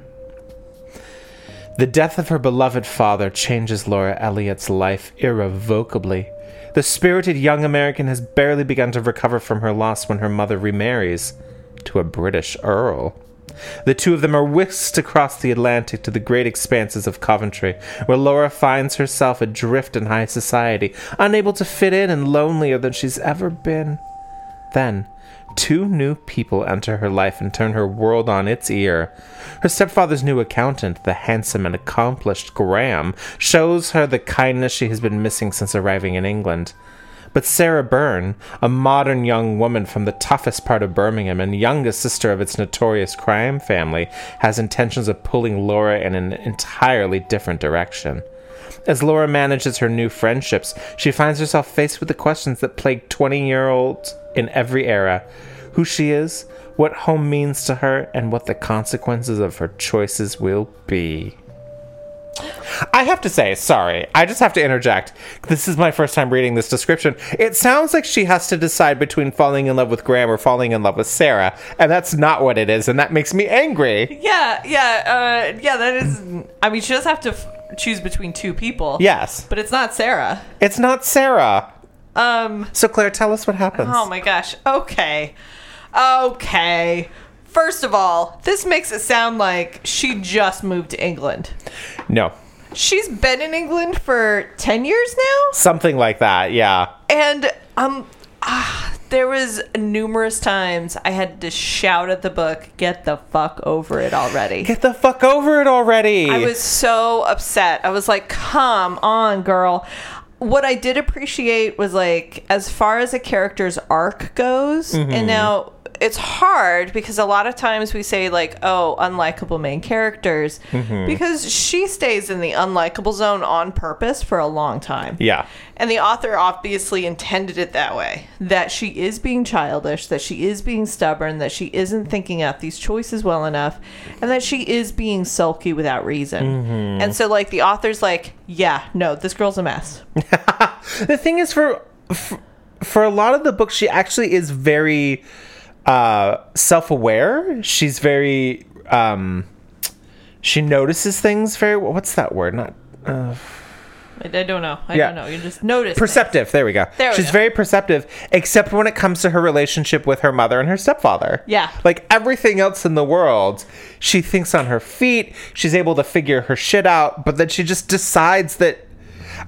The death of her beloved father changes Laura Elliott's life irrevocably. The spirited young American has barely begun to recover from her loss when her mother remarries to a British earl. The two of them are whisked across the Atlantic to the great expanses of Coventry, where Laura finds herself adrift in high society, unable to fit in and lonelier than she's ever been. Then, two new people enter her life and turn her world on its ear. Her stepfather's new accountant, the handsome and accomplished Graham, shows her the kindness she has been missing since arriving in England. But Sarah Byrne, a modern young woman from the toughest part of Birmingham and youngest sister of its notorious crime family, has intentions of pulling Laura in an entirely different direction. As Laura manages her new friendships, she finds herself faced with the questions that plague twenty-year-olds in every era: who she is, what home means to her, and what the consequences of her choices will be. I have to say, sorry, I just have to interject. This is my first time reading this description. It sounds like she has to decide between falling in love with Graham or falling in love with Sarah, and that's not what it is, and that makes me angry. Yeah, yeah, uh, yeah, that is... I mean, she does have to f- choose between two people. Yes. But it's not Sarah. It's not Sarah. Um. So, Claire, tell us what happens. Oh, my gosh. Okay. Okay. First of all, this makes it sound like she just moved to England. No. She's been in England for ten years now? Something like that, yeah. And um, ah, there was numerous times I had to shout at the book, get the fuck over it already. Get the fuck over it already! I was so upset. I was like, come on, girl. What I did appreciate was, like, as far as a character's arc goes, mm-hmm. and now... it's hard because a lot of times we say, like, oh, unlikable main characters, mm-hmm. because she stays in the unlikable zone on purpose for a long time. Yeah. And the author obviously intended it that way, that she is being childish, that she is being stubborn, that she isn't thinking out these choices well enough, and that she is being sulky without reason. Mm-hmm. And so, like, the author's like, yeah, no, this girl's a mess. The thing is, for, for for a lot of the book, she actually is very... Uh, self-aware. She's very, um, she notices things very, what's that word? Not, uh, I, I don't know. I yeah. don't know. You just notice. Perceptive. Things. There we go. There we She's go. very perceptive, except when it comes to her relationship with her mother and her stepfather. Yeah. Like everything else in the world, she thinks on her feet. She's able to figure her shit out, but then she just decides that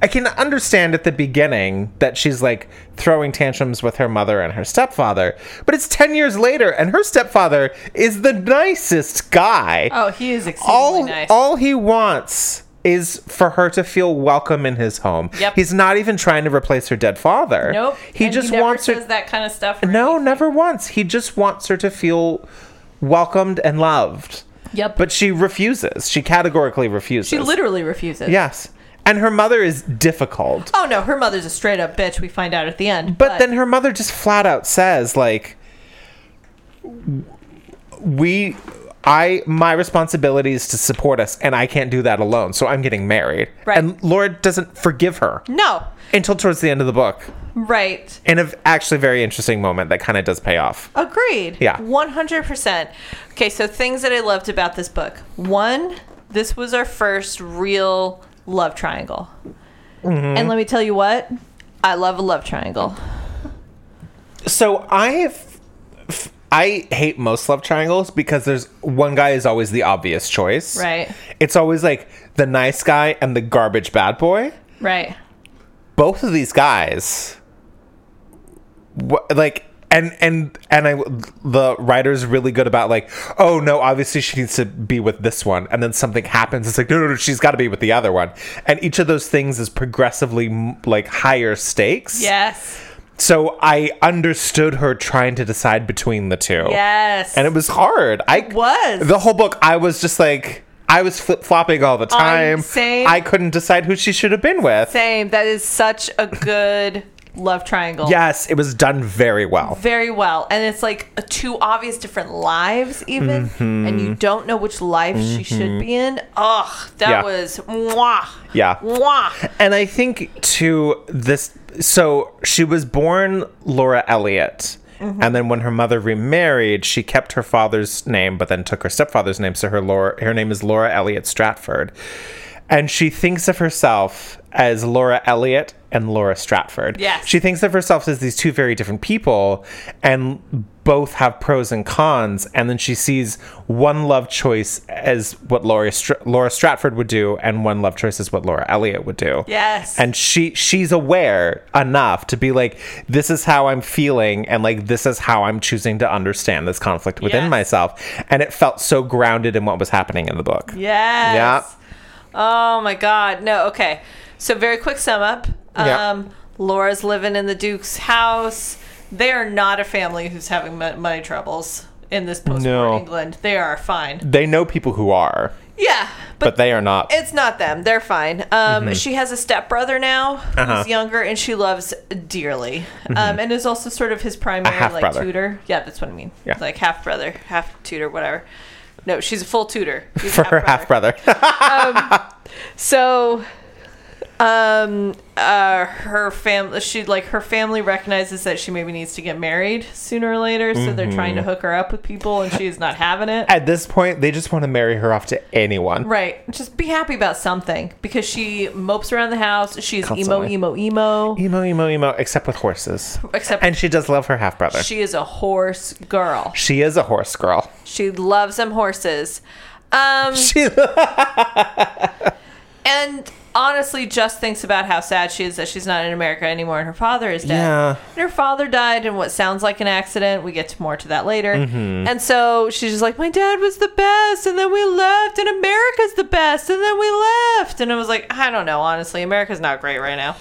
I can understand at the beginning that she's, like, throwing tantrums with her mother and her stepfather, but it's ten years later, and her stepfather is the nicest guy. Oh, he is exceedingly all, nice. All he wants is for her to feel welcome in his home. Yep. He's not even trying to replace her dead father. Nope. He and just he never wants her. Says that kind of stuff. No, anything. Never once. He just wants her to feel welcomed and loved. Yep. But she refuses. She categorically refuses. She literally refuses. Yes. And her mother is difficult. Oh, no. Her mother's a straight-up bitch, we find out at the end. But, but then her mother just flat-out says, like, we... I my responsibility is to support us, and I can't do that alone, so I'm getting married. Right. And Laura doesn't forgive her. No. Until towards the end of the book. Right. In an actually very interesting moment that kind of does pay off. Agreed. Yeah. one hundred percent. Okay, so things that I loved about this book. One, this was our first real... love triangle. Mm-hmm. And let me tell you what, I love a love triangle. So I have, I hate most love triangles because there's one guy is always the obvious choice. Right. It's always like the nice guy and the garbage bad boy. Right. Both of these guys, like, and, and, and I, the writer's really good about, like, oh, no, obviously she needs to be with this one. And then something happens. It's like, no, no, no, she's got to be with the other one. And each of those things is progressively, like, higher stakes. Yes. So I understood her trying to decide between the two. Yes. And it was hard. I, it was. The whole book, I was just like... I was flip-flopping all the time. Um, same. I couldn't decide who she should have been with. Same. That is such a good love triangle. Yes, it was done very well. Very well. And it's like two obvious different lives even. Mm-hmm. And you don't know which life mm-hmm. she should be in. Ugh, that yeah. was mwah. Yeah. Mwah. And I think too, this, so she was born Laura Elliott. Mm-hmm. And then when her mother remarried, she kept her father's name, but then took her stepfather's name. So her Laura, her name is Laura Elliott Stratford. And she thinks of herself as Laura Elliott and Laura Stratford. Yes. She thinks of herself as these two very different people, and both have pros and cons. And then she sees one love choice as what Laura, Str- Laura Stratford would do, and one love choice is what Laura Elliott would do. Yes. And she she's aware enough to be like, this is how I'm feeling, and like, this is how I'm choosing to understand this conflict within yes. myself. And it felt so grounded in what was happening in the book. Yes. Yeah. Oh my God. No, okay. So very quick sum up. Um, yeah. Laura's living in the Duke's house. They are not a family who's having money troubles in this post-war no. England. They are fine. They know people who are. Yeah. But, but they are not. It's not them. They're fine. Um, mm-hmm. She has a stepbrother now uh-huh. who's younger, and she loves dearly. Mm-hmm. Um, and is also sort of his primary like tutor. Yeah, that's what I mean. Yeah. Like half-brother, half-tutor, whatever. No, she's a full tutor. She's for half-brother. her half-brother. um, so... Um, uh, her family, she like her family recognizes that she maybe needs to get married sooner or later. So mm-hmm. they're trying to hook her up with people, and she's not having it. At this point, they just want to marry her off to anyone. Right. Just be happy about something, because she mopes around the house. She's Constantly. emo, emo, emo. Emo, emo, emo, except with horses. Except, and she does love her half-brother. She is a horse girl. She is a horse girl. She loves them horses. Um, she and honestly just thinks about how sad she is that she's not in America anymore, and her father is dead. Yeah. And her father died in what sounds like an accident. We get to more to that later. Mm-hmm. And so she's just like, my dad was the best, and then we left, and America's the best, and then we left. And I was like, I don't know, honestly, America's not great right now.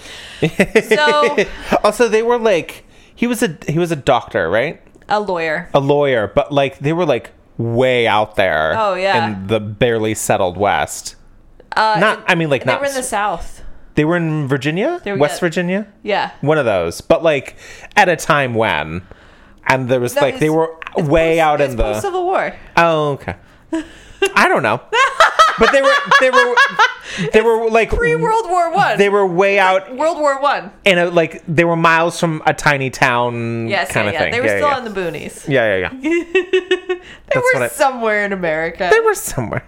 So also, they were like, he was a he was a doctor, right? A lawyer. A lawyer, but like they were like way out there. Oh yeah. In the barely settled West. Uh, not, I mean, like not. They were in the South. They were in Virginia, were West good. Virginia. Yeah, one of those. But like at a time when, and there was no, like they were way post, out in the post-Civil War. Oh, okay. I don't know, but they were they were they were like pre World War One. They were way like out World War One, and like they were miles from a tiny town. Yes, kind yeah, of yeah. thing. They were yeah, still yeah. on the boonies. Yeah, yeah, yeah. They That's were I, somewhere in America. They were somewhere.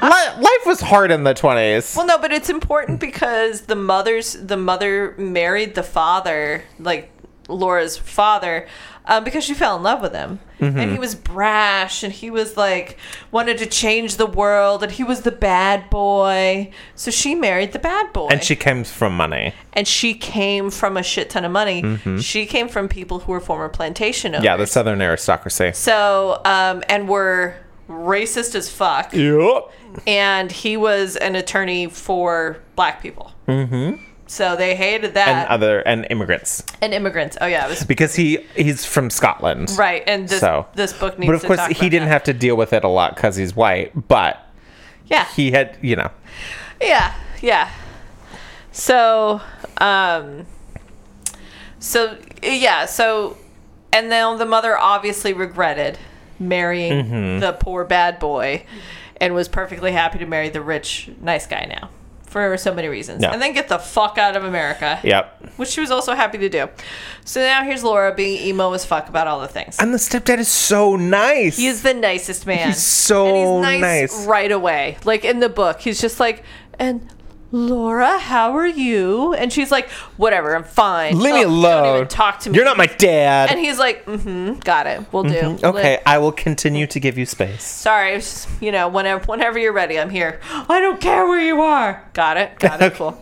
Life was hard in the twenties. Well, no, but it's important because the mother's the mother married the father, like Laura's father, um, because she fell in love with him. Mm-hmm. And he was brash, and he was like wanted to change the world, and he was the bad boy. So she married the bad boy. And she came from money. And she came from a shit ton of money. Mm-hmm. She came from people who were former plantation owners. Yeah, the Southern aristocracy. So, um, and were racist as fuck. Yep. And he was an attorney for black people. Mm-hmm. So they hated that. And other and immigrants. And immigrants. Oh yeah, it was because he he's from Scotland. Right. And this so. this book needs to talk about that. But of course he didn't that. have to deal with it a lot because he's white, but yeah. He had, you know. Yeah. Yeah. So um so yeah, so and then the mother obviously regretted marrying mm-hmm. the poor bad boy, and was perfectly happy to marry the rich, nice guy now for so many reasons. No. And then get the fuck out of America. Yep. Which she was also happy to do. So now here's Laura being emo as fuck about all the things. And the stepdad is so nice. He is the nicest man. He's so and he's nice, nice right away. Like in the book, he's just like, and Laura, how are you? And she's like, whatever, I'm fine. Leave oh, me alone. Don't even talk to me. You're not my dad. And he's like, mm-hmm, got it. We'll mm-hmm. do. Okay, Live. I will continue to give you space. Sorry, was, you know, whenever whenever you're ready, I'm here. I don't care where you are. Got it. Got it. Cool.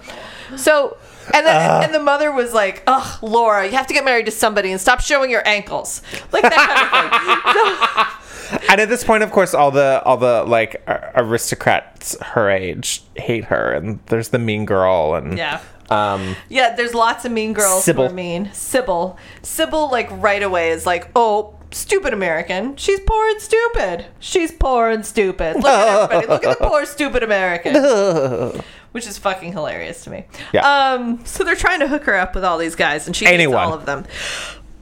So, and then uh, and the mother was like, ugh, Laura, you have to get married to somebody and stop showing your ankles. Like that kind of thing. So, and at this point, of course, all the all the like aristocrats her age hate her, and there's the mean girl, and yeah, um, yeah, there's lots of mean girls Sybil. who are mean. Sybil, Sybil, like right away is like, oh, stupid American. She's poor and stupid. She's poor and stupid. Look at everybody. Look at the poor, stupid American. Which is fucking hilarious to me. Yeah. Um, so they're trying to hook her up with all these guys, and she hates all of them.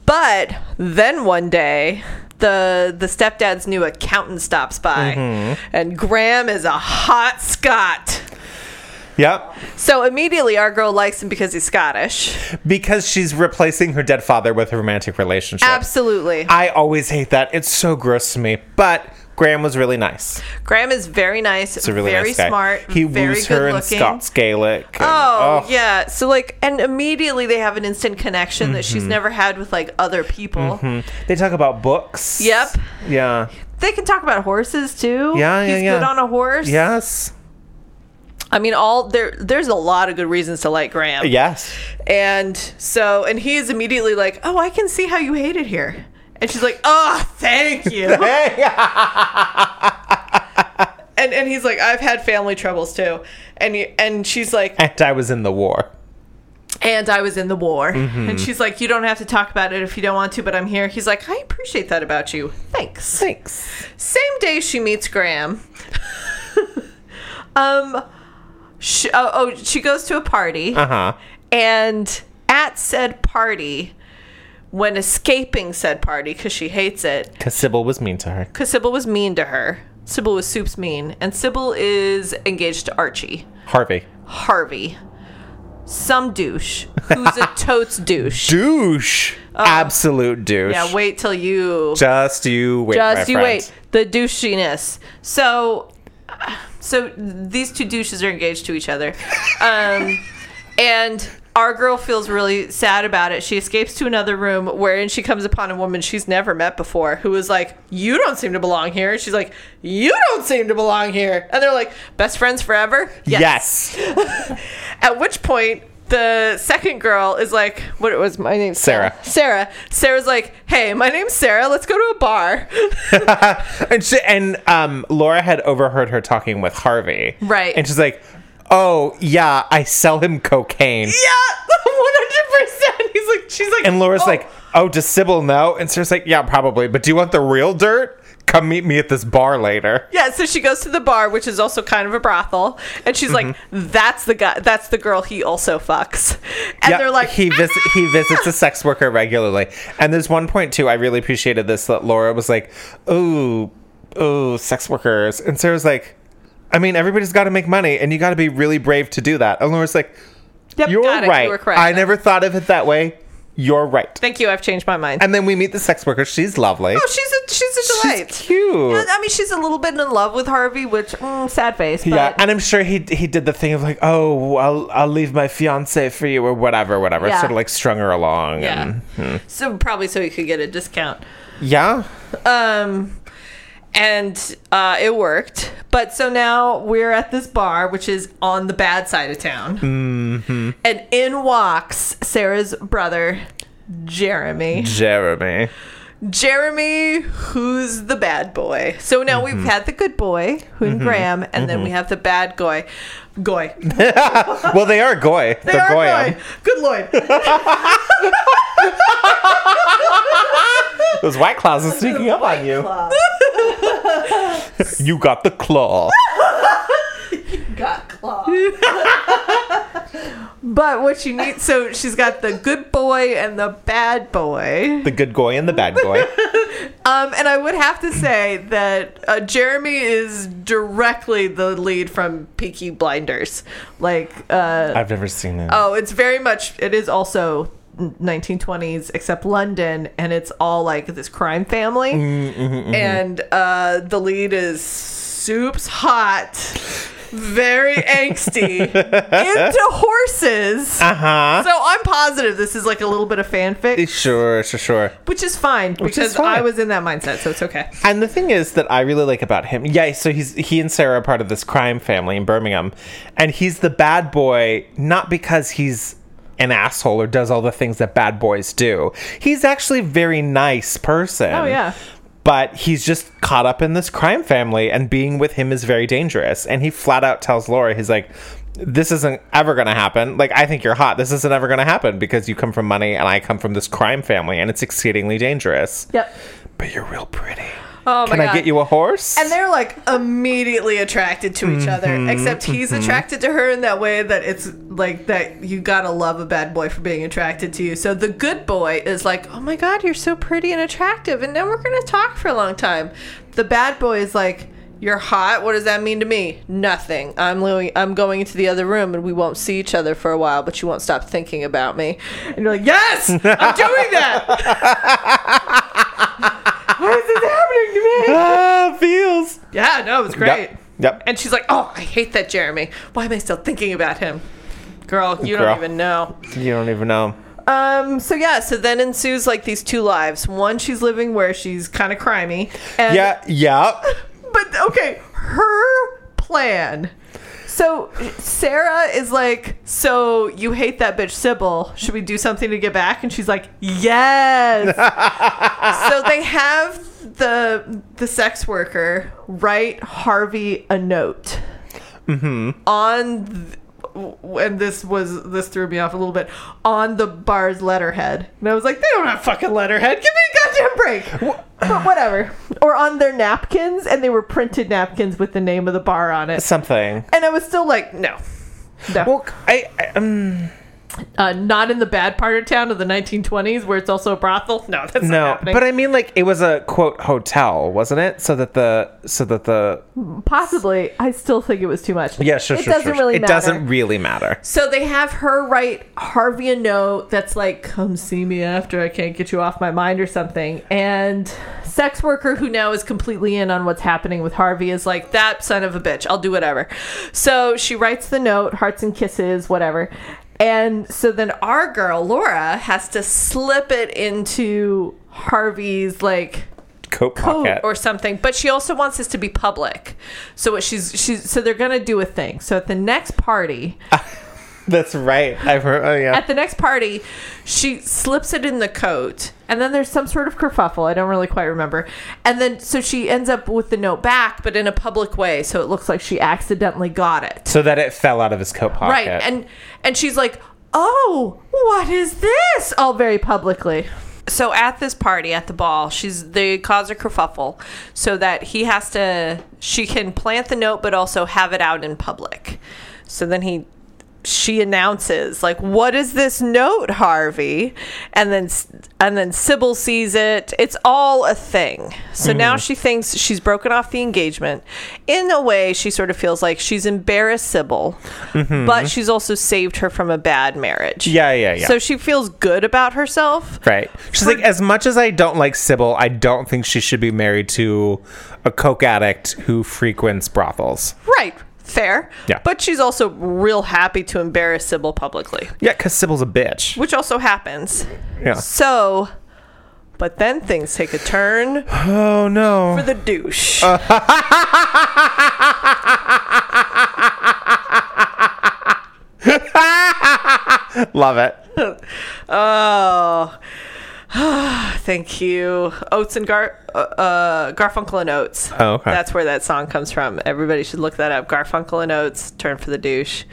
But then one day, the the stepdad's new accountant stops by, mm-hmm. and Graham is a hot Scot. Yep. So immediately our girl likes him because he's Scottish. Because she's replacing her dead father with a romantic relationship. Absolutely. I always hate that. It's so gross to me. But Graham was really nice. Graham is very nice. He's a really very nice guy. Smart. He woos her in Scots Gaelic. And, oh, oh, yeah. So, like, and immediately they have an instant connection, mm-hmm. that she's never had with, like, other people. Mm-hmm. They talk about books. Yep. Yeah. They can talk about horses, too. Yeah, yeah, He's yeah. good on a horse. Yes. I mean, all there. There's a lot of good reasons to like Graham. Yes. And so, and he is immediately like, oh, I can see how you hate it here. And she's like, oh, thank you. and and he's like, I've had family troubles too. And you, and she's like, and I was in the war. And I was in the war. Mm-hmm. And she's like, you don't have to talk about it if you don't want to, but I'm here. He's like, I appreciate that about you. Thanks. Thanks. Same day she meets Graham. um, she, oh, oh, she goes to a party. Uh-huh. And at said party, when escaping said party, because she hates it. Because Sybil was mean to her. Because Sybil was mean to her. Sybil was Soup's mean. And Sybil is engaged to Archie. Harvey. Harvey. Some douche. Who's a totes douche. Douche. Oh. Absolute douche. Yeah, wait till you. Just you wait, Just you friend. wait. The douchiness. So, so these two douches are engaged to each other. Um, and our girl feels really sad about it. She escapes to another room wherein she comes upon a woman she's never met before who is like, you don't seem to belong here. And she's like, you don't seem to belong here. And they're like, best friends forever? Yes. yes. At which point, the second girl is like, what was my name? Sarah. Sarah. Sarah's like, hey, my name's Sarah. Let's go to a bar. and she, and um, Laura had overheard her talking with Harvey. Right. And she's like, oh, yeah, I sell him cocaine. Yeah, one hundred percent. He's like, she's like, and Laura's oh. like, oh, does Sybil know? And Sarah's like, yeah, probably. But do you want the real dirt? Come meet me at this bar later. Yeah, so she goes to the bar, which is also kind of a brothel. And she's mm-hmm. like, that's the guy, that's the girl he also fucks. And yep, they're like, he, vis- ah! he visits a sex worker regularly. And there's one point, too, I really appreciated this, that Laura was like, ooh, ooh, sex workers. And Sarah's like, I mean, everybody's got to make money, and you got to be really brave to do that. And Laura's like, yep, you're right. You were correct. I never thought of it that way. You're right. Thank you. I've changed my mind. And then we meet the sex worker. She's lovely. Oh, she's a, she's a delight. She's cute. Yeah, I mean, she's a little bit in love with Harvey, which, mm, sad face. But. Yeah, and I'm sure he he did the thing of like, oh, I'll, I'll leave my fiancé for you or whatever, whatever. Yeah. Sort of like strung her along. Yeah. And, hmm. So probably so he could get a discount. Yeah. Um... And uh, it worked. But so now we're at this bar, which is on the bad side of town. Mm-hmm. And in walks Sarah's brother, Jeremy. Jeremy. Jeremy, who's the bad boy. So now mm-hmm. we've had the good boy, who and mm-hmm. Graham, and mm-hmm. then we have the bad goy. Goy. Well, they are goy. They They're are goy. goy. Good Lord. Those White Claws are sneaking up on you. You got the claw. You got claw. But what you need, so she's got the good boy and the bad boy. The good goy and the bad goy. um, and I would have to say that uh, Jeremy is directly the lead from Peaky Blinders. Like, uh, I've never seen it. Oh, it's very much, it is also nineteen twenties except London, and it's all like this crime family, mm-hmm, mm-hmm. and uh the lead is Soup's hot, very angsty, into horses. Uh-huh. So I'm positive this is like a little bit of fanfic. Sure, sure, sure. Which is fine, Which because is fine. I was in that mindset, so it's okay. And the thing is that I really like about him, yeah, so he's he and Sarah are part of this crime family in Birmingham, and he's the bad boy, not because he's an asshole or does all the things that bad boys do. He's actually a very nice person. Oh, yeah. But he's just caught up in this crime family, and being with him is very dangerous. And he flat out tells Laura, he's like, this isn't ever going to happen. Like, I think you're hot. This isn't ever going to happen because you come from money and I come from this crime family, and it's exceedingly dangerous. Yep. but you're real pretty. Oh my Can God. I get you a horse? And they're like immediately attracted to each mm-hmm, other, except he's mm-hmm. attracted to her in that way that it's like that you gotta love a bad boy for being attracted to you. So the good boy is like, oh my God, you're so pretty and attractive, and then we're gonna talk for a long time. The bad boy is like, you're hot. What does that mean to me? Nothing. I'm going, I'm going into the other room and we won't see each other for a while, but you won't stop thinking about me. And you're like, yes, I'm doing that. Why is this happening to me? Ah, feels. Yeah, no, it was great. Yep. Yep. And she's like, oh, I hate that Jeremy. Why am I still thinking about him? Girl, you Girl. don't even know. You don't even know. Um, so yeah, so then ensues like these two lives. One, she's living where she's kind of crimey. And yeah, yeah. But, okay, her plan. So, Sarah is like, so you hate that bitch Sybil. Should we do something to get back? And she's like, yes. So, they have the the sex worker write Harvey a note. Mm-hmm. On... Th- and this was this threw me off a little bit, on the bar's letterhead, and I was like, they don't have fucking letterhead, give me a goddamn break. What? But whatever. Or on their napkins, and they were printed napkins with the name of the bar on it, something. And I was still like, no, no. Well, I, I um uh, not in the bad part of town of the nineteen twenties where it's also a brothel. No, that's no, not happening. But I mean, like, it was a quote hotel, wasn't it? So that the so that the possibly, I still think it was too much. Yeah, sure, it sure, doesn't sure, really. Sure. Matter. It doesn't really matter. So they have her write Harvey a note that's like, "Come see me after I can't get you off my mind" or something. And sex worker, who now is completely in on what's happening with Harvey, is like, "That son of a bitch, I'll do whatever." So she writes the note, hearts and kisses, whatever. And so then our girl, Laura, has to slip it into Harvey's, like, coat, coat pocket or something. But she also wants this to be public. So what she's, she's so they're going to do a thing. So at the next party... That's right. I've heard. Oh, yeah. At the next party, she slips it in the coat. And then there's some sort of kerfuffle. I don't really quite remember. And then, so she ends up with the note back, but in a public way. So it looks like she accidentally got it. So that it fell out of his coat pocket. Right. And, and she's like, oh, what is this? All very publicly. So at this party, at the ball, she's they cause a kerfuffle so that he has to, she can plant the note, but also have it out in public. So then he... she announces, like, what is this note, Harvey? And then and then Sybil sees it. It's all a thing. So mm. now she thinks she's broken off the engagement. In a way, she sort of feels like she's embarrassed Sybil, mm-hmm. but she's also saved her from a bad marriage. Yeah, yeah, yeah. So she feels good about herself. Right. She's for- like, as much as I don't like Sybil, I don't think she should be married to a coke addict who frequents brothels. Right. Fair. Yeah. But she's also real happy to embarrass Sybil publicly. Yeah, because Sybil's a bitch. Which also happens. Yeah. So, but then things take a turn. Oh, no. For the douche. Uh- Love it. Oh. Thank you. Oates and Gar uh, uh, Garfunkel and Oates. Oh, okay. That's where that song comes from. Everybody should look that up. Garfunkel and Oates, Turn for the Douche.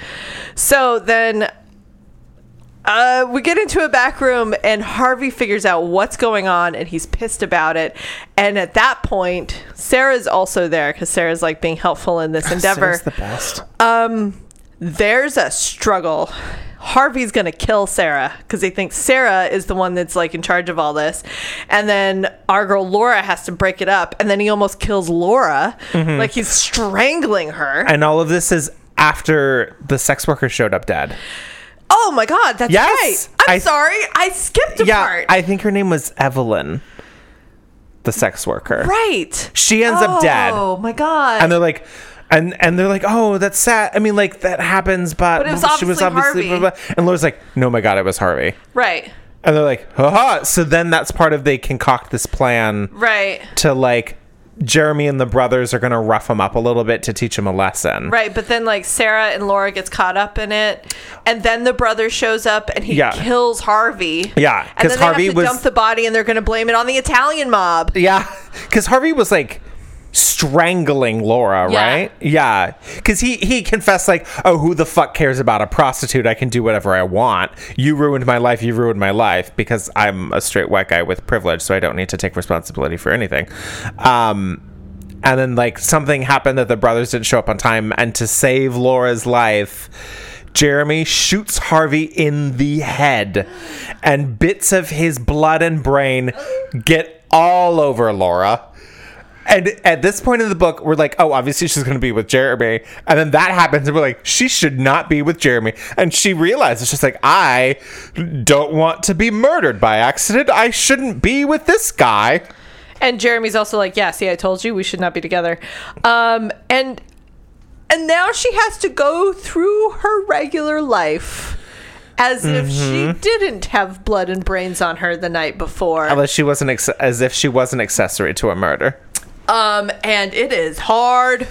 So then uh, we get into a back room and Harvey figures out what's going on and he's pissed about it. And at that point, Sarah's also there because Sarah's like being helpful in this endeavor. Sarah's the best. Um, there's a struggle. Harvey's going to kill Sarah because they think Sarah is the one that's like in charge of all this. And then our girl Laura has to break it up. And then he almost kills Laura. Mm-hmm. Like he's strangling her. And all of this is after the sex worker showed up dead. Oh my God. That's yes, right. I'm I, sorry. I skipped a yeah, part. I think her name was Evelyn, the sex worker. Right. She ends oh, up dead. Oh my God. And they're like, And and they're like, oh, that's sad. I mean, like, that happens, but, but it was she was obviously... Blah, blah, blah. And Laura's like, no, my God, it was Harvey. Right. And they're like, haha. So then that's part of they concoct this plan. Right. To, like, Jeremy and the brothers are going to rough him up a little bit to teach him a lesson. Right. But then, like, Sarah and Laura gets caught up in it. And then the brother shows up and he yeah. kills Harvey. Yeah. And then they Harvey have to was... dump the body and they're going to blame it on the Italian mob. Yeah. Because Harvey was, like... strangling Laura, yeah. right? Yeah. Because he, he confessed, like, oh, who the fuck cares about a prostitute? I can do whatever I want. You ruined my life. You ruined my life because I'm a straight white guy with privilege, so I don't need to take responsibility for anything. Um, and then, like, something happened that the brothers didn't show up on time. And to save Laura's life, Jeremy shoots Harvey in the head. And bits of his blood and brain get all over Laura. And at this point in the book, we're like, oh, obviously she's going to be with Jeremy. And then that happens, and we're like, she should not be with Jeremy. And she realizes, she's like, I don't want to be murdered by accident. I shouldn't be with this guy. And Jeremy's also like, yeah, see, I told you we should not be together. Um, and and now she has to go through her regular life as mm-hmm. if she didn't have blood and brains on her the night before. Unless she wasn't ex- as if she was an accessory to a murder. Um, and it is hard.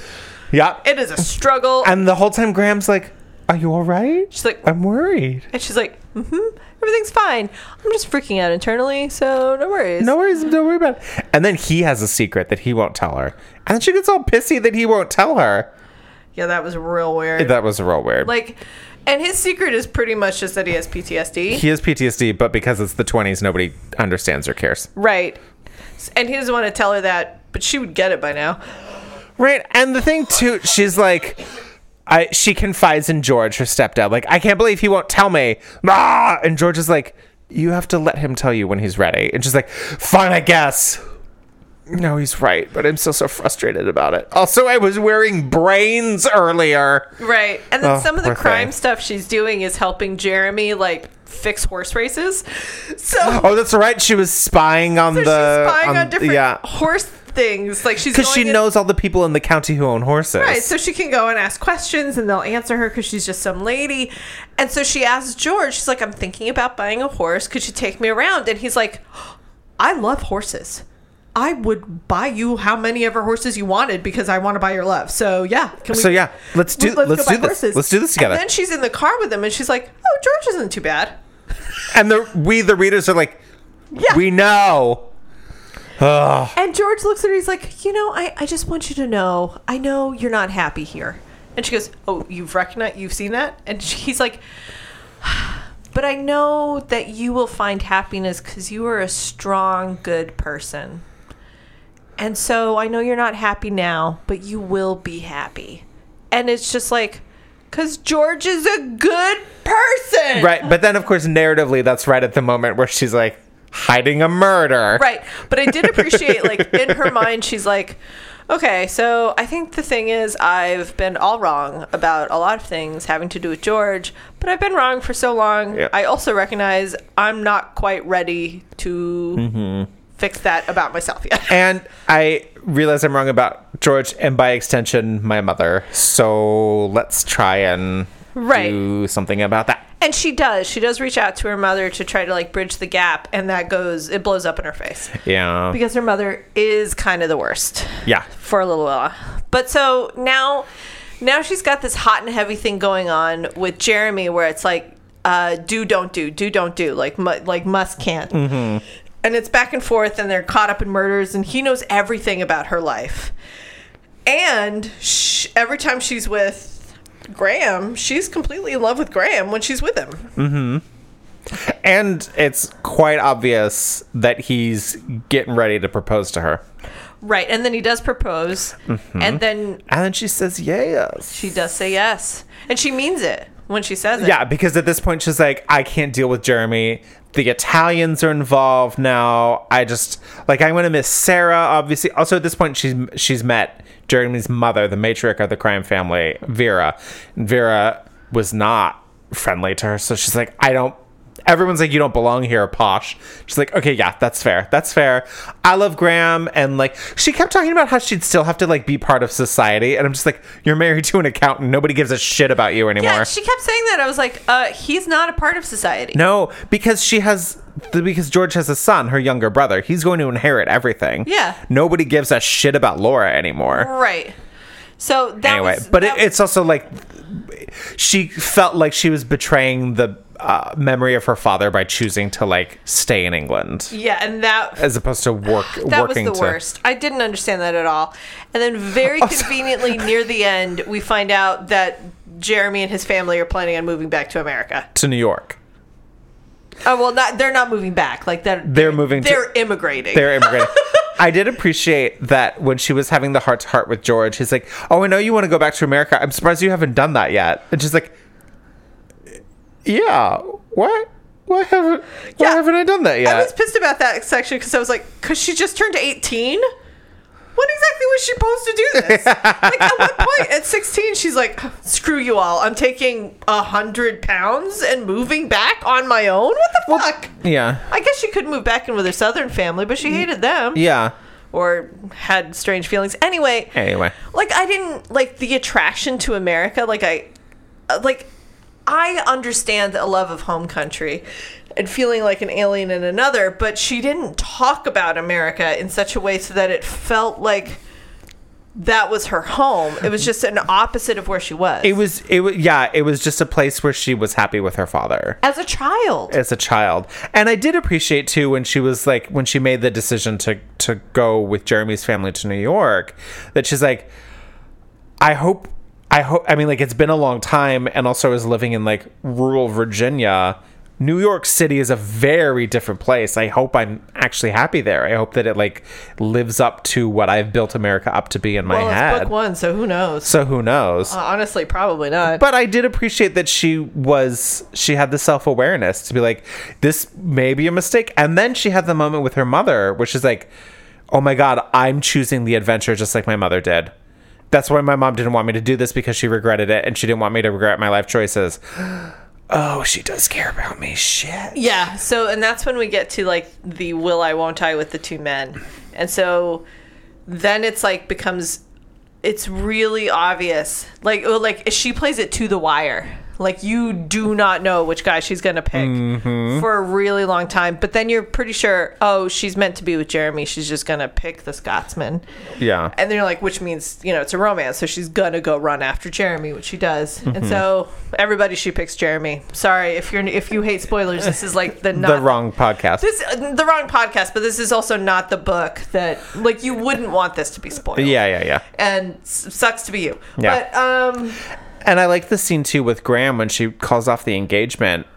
Yeah. It is a struggle. And the whole time Graham's like, are you all right? She's like, I'm worried. And she's like, mm-hmm, everything's fine. I'm just freaking out internally, so no worries. No worries. Don't worry about it. And then he has a secret that he won't tell her. And then she gets all pissy that he won't tell her. Yeah, that was real weird. That was real weird. Like, and his secret is pretty much just that he has P T S D. He has P T S D, but because it's the twenties, nobody understands or cares. Right. And he doesn't want to tell her that. But she would get it by now. Right. And the thing, too, she's like, I, she confides in George, her stepdad. Like, I can't believe he won't tell me. Ah! And George is like, you have to let him tell you when he's ready. And she's like, fine, I guess. No, he's right. But I'm still so frustrated about it. Also, I was wearing brains earlier. Right. And then oh, some of the crime thing. Stuff she's doing is helping Jeremy, like, fix horse races. So oh, that's right. She was spying on so the... She's spying on, on different yeah. horse things, like she's because she in, knows all the people in the county who own horses, right? So she can go and ask questions and they'll answer her because she's just some lady. And so she asks George, she's like, I'm thinking about buying a horse, could you take me around? And he's like, I love horses, I would buy you how many ever horses you wanted because I want to buy your love, so yeah can we, so yeah let's do let's, let's do this horses. Let's do this together. And then she's in the car with him and she's like, oh, George isn't too bad. And the we the readers are like, yeah, we know. Ugh. And George looks at her, he's like, you know, I, I just want you to know, I know you're not happy here. And she goes, oh, you've recognized, you've seen that? And she, he's like, but I know that you will find happiness because you are a strong, good person. And so I know you're not happy now, but you will be happy. And it's just like, because George is a good person. Right. But then, of course, narratively, that's right at the moment where she's like, hiding a murder. Right. But I did appreciate, like, in her mind, she's like, okay, so I think the thing is I've been all wrong about a lot of things having to do with George, but I've been wrong for so long. Yep. I also recognize I'm not quite ready to mm-hmm. fix that about myself yet. And I realize I'm wrong about George and, by extension, my mother. So let's try and right. do something about that. And she does. She does reach out to her mother to try to, like, bridge the gap. And that goes, it blows up in her face. Yeah. Because her mother is kind of the worst. Yeah. For a little while. But so now, now she's got this hot and heavy thing going on with Jeremy where it's like, uh, do, don't do, do, don't do. Like, mu- like must, can't. Mm-hmm. And it's back and forth and they're caught up in murders and he knows everything about her life. And she, every time she's with Graham, she's completely in love with Graham when she's with him. Mm-hmm. And it's quite obvious that he's getting ready to propose to her. Right. And then he does propose. Mm-hmm. And then... And then she says yes. She does say yes. And she means it when she says it. Yeah, because at this point she's like, I can't deal with Jeremy. The Italians are involved now. I just... Like, I'm going to miss Sarah, obviously. Also, at this point, she's, she's met... Jeremy's mother, the matriarch of the crime family, Vera. And Vera was not friendly to her, so she's like, I don't... Everyone's like, you don't belong here, posh. She's like, okay, yeah, that's fair. That's fair. I love Graham. And, like, she kept talking about how she'd still have to, like, be part of society. And I'm just like, you're married to an accountant. Nobody gives a shit about you anymore. Yeah, she kept saying that. I was like, uh, he's not a part of society. No, because she has... Because George has a son, her younger brother. He's going to inherit everything. Yeah. Nobody gives a shit about Laura anymore. Right. So that anyway, was... Anyway, but it, was, it's also, like... She felt like she was betraying the... uh, memory of her father by choosing to like stay in England. Yeah, and that as opposed to work. That working was the to, worst. I didn't understand that at all. And then very also, conveniently near the end, we find out that Jeremy and his family are planning on moving back to America, to New York. Oh well, not, they're not moving back. Like that, they're, they're moving. They're to, immigrating. They're immigrating. I did appreciate that when she was having the heart to heart with George, he's like, "Oh, I know you want to go back to America. I'm surprised you haven't done that yet." And she's like, "Yeah, what? Why haven't? Why yeah. haven't I done that yet?" I was pissed about that section because I was like, "Cause she just turned eighteen. When exactly was she supposed to do this?" Like at what point at sixteen, she's like, "Screw you all. I'm taking a hundred pounds and moving back on my own." What the well, fuck? Yeah. I guess she could move back in with her Southern family, but she hated them. Yeah. Or had strange feelings. Anyway. Anyway. Like I didn't like the attraction to America. Like I, like I understand a love of home country and feeling like an alien in another, but she didn't talk about America in such a way so that it felt like that was her home. It was just an opposite of where she was. It was, it was, yeah, it was just a place where she was happy with her father. As a child. As a child. And I did appreciate, too, when she was like, when she made the decision to, to go with Jeremy's family to New York, that she's like, I hope, I hope, I mean, like, it's been a long time, and also I was living in, like, rural Virginia. New York City is a very different place. I hope I'm actually happy there. I hope that it like lives up to what I've built America up to be in my well, head. Well, it's book one, so who knows? So who knows? Uh, honestly, probably not. But I did appreciate that she was, she had the self-awareness to be like, this may be a mistake. And then she had the moment with her mother where she's like, oh my God, I'm choosing the adventure just like my mother did. That's why my mom didn't want me to do this, because she regretted it and she didn't want me to regret my life choices. Oh, she does care about me. Shit. Yeah. So, and that's when we get to like the will I, won't I with the two men. And so then it's like becomes, it's really obvious. Like, like she plays it to the wire. Like you do not know which guy she's going to pick mm-hmm. for a really long time. But then you're pretty sure, oh, she's meant to be with Jeremy. She's just going to pick the Scotsman. Yeah. And then you're like, which means, you know, it's a romance. So she's going to go run after Jeremy, which she does. Mm-hmm. And so everybody, she picks Jeremy. Sorry. If you're, if you hate spoilers, this is like the, not, the wrong podcast, this the wrong podcast, but this is also not the book that like you wouldn't want this to be spoiled. Yeah. Yeah. Yeah. And sucks to be you. Yeah. But, um, and I like the scene, too, with Graham when she calls off the engagement.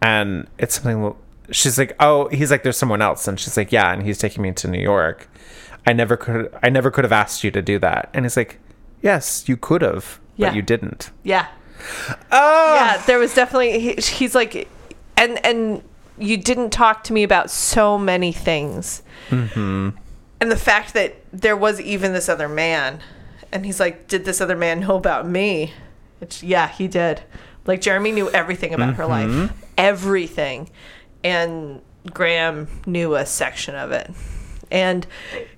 And it's something... She's like, oh... He's like, there's someone else. And she's like, yeah, and he's taking me to New York. I never could I never could have asked you to do that. And he's like, yes, you could have, yeah. but you didn't. Yeah. Oh! Yeah, there was definitely... He, he's like... And, and you didn't talk to me about so many things. Mm-hmm. And the fact that there was even this other man. And he's like, did this other man know about me? It's, yeah, he did. Like, Jeremy knew everything about mm-hmm. her life. Everything. And Graham knew a section of it. And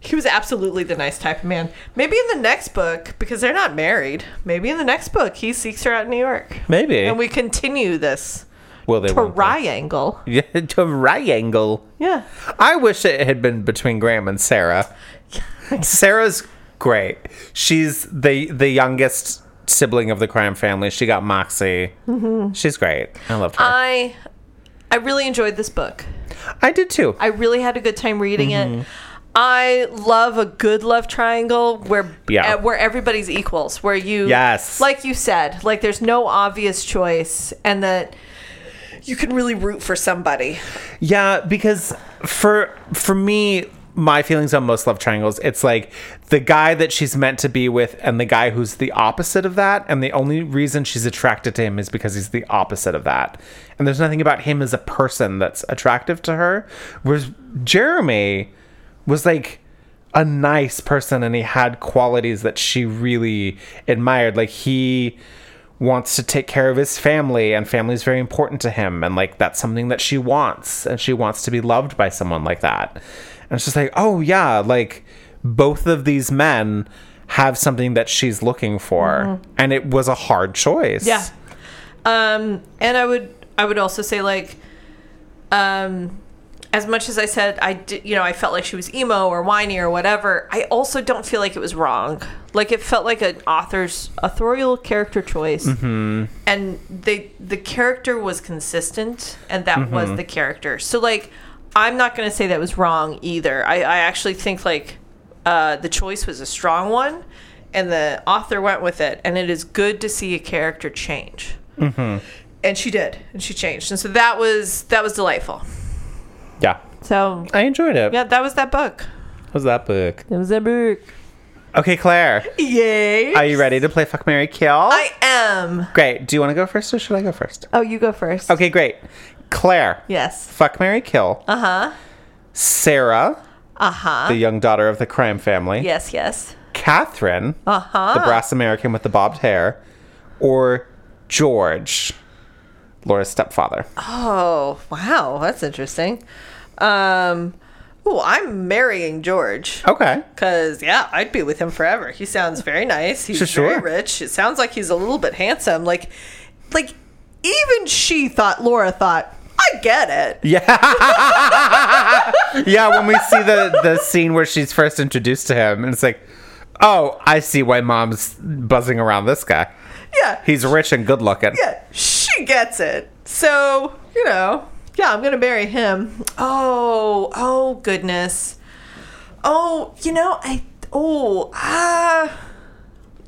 he was absolutely the nice type of man. Maybe in the next book, because they're not married, maybe in the next book, he seeks her out in New York. Maybe. And we continue this well, they triangle. Yeah, triangle. Yeah. I wish it had been between Graham and Sarah. Sarah's great. She's the the youngest... sibling of the crime family. She got Moxie. Mm-hmm. She's great. I loved her. I I really enjoyed this book. I did too. I really had a good time reading mm-hmm. it. I love a good love triangle where yeah. uh, where everybody's equals, where you yes. like you said, like there's no obvious choice and that you can really root for somebody. Yeah, because for for me my feelings on most love triangles, it's like the guy that she's meant to be with and the guy who's the opposite of that. And the only reason she's attracted to him is because he's the opposite of that. And there's nothing about him as a person that's attractive to her. Whereas Jeremy was like a nice person and he had qualities that she really admired. Like he wants to take care of his family and family is very important to him. And like, that's something that she wants and she wants to be loved by someone like that. And it's just like, oh, yeah, like, both of these men have something that she's looking for. Mm-hmm. And it was a hard choice. Yeah. Um, and I would I would also say, like, um, as much as I said, I did, you know, I felt like she was emo or whiny or whatever, I also don't feel like it was wrong. Like, it felt like an author's authorial character choice. Mm-hmm. And they the character was consistent, and that mm-hmm. was the character. So, like, I'm not going to say that was wrong either. I, I actually think, like, uh, the choice was a strong one, and the author went with it. And it is good to see a character change. Mm-hmm. And she did. And she changed. And so that was that was delightful. Yeah. So I enjoyed it. Yeah, that was that book. That was that book. That was that book. Okay, Claire. Yay. Are you ready to play Fuck, Marry, Kill? I am. Great. Do you want to go first or should I go first? Oh, you go first. Okay, great. Claire. Yes. Fuck, Marry, Kill. Uh-huh. Sarah. Uh-huh. The young daughter of the crime family. Yes, yes. Catherine. Uh-huh. The brass American with the bobbed hair. Or George. Laura's stepfather. Oh, wow. That's interesting. Um, oh, I'm marrying George. Okay. Because, yeah, I'd be with him forever. He sounds very nice. He's sure, sure. very rich. It sounds like he's a little bit handsome. Like, like even she thought, Laura thought, I get it. Yeah. Yeah, when we see the, the scene where she's first introduced to him, and it's like, oh, I see why mom's buzzing around this guy. Yeah. He's rich and good looking. Yeah. She gets it. So, you know, yeah, I'm going to marry him. Oh, oh, goodness. Oh, you know, I, oh, ah.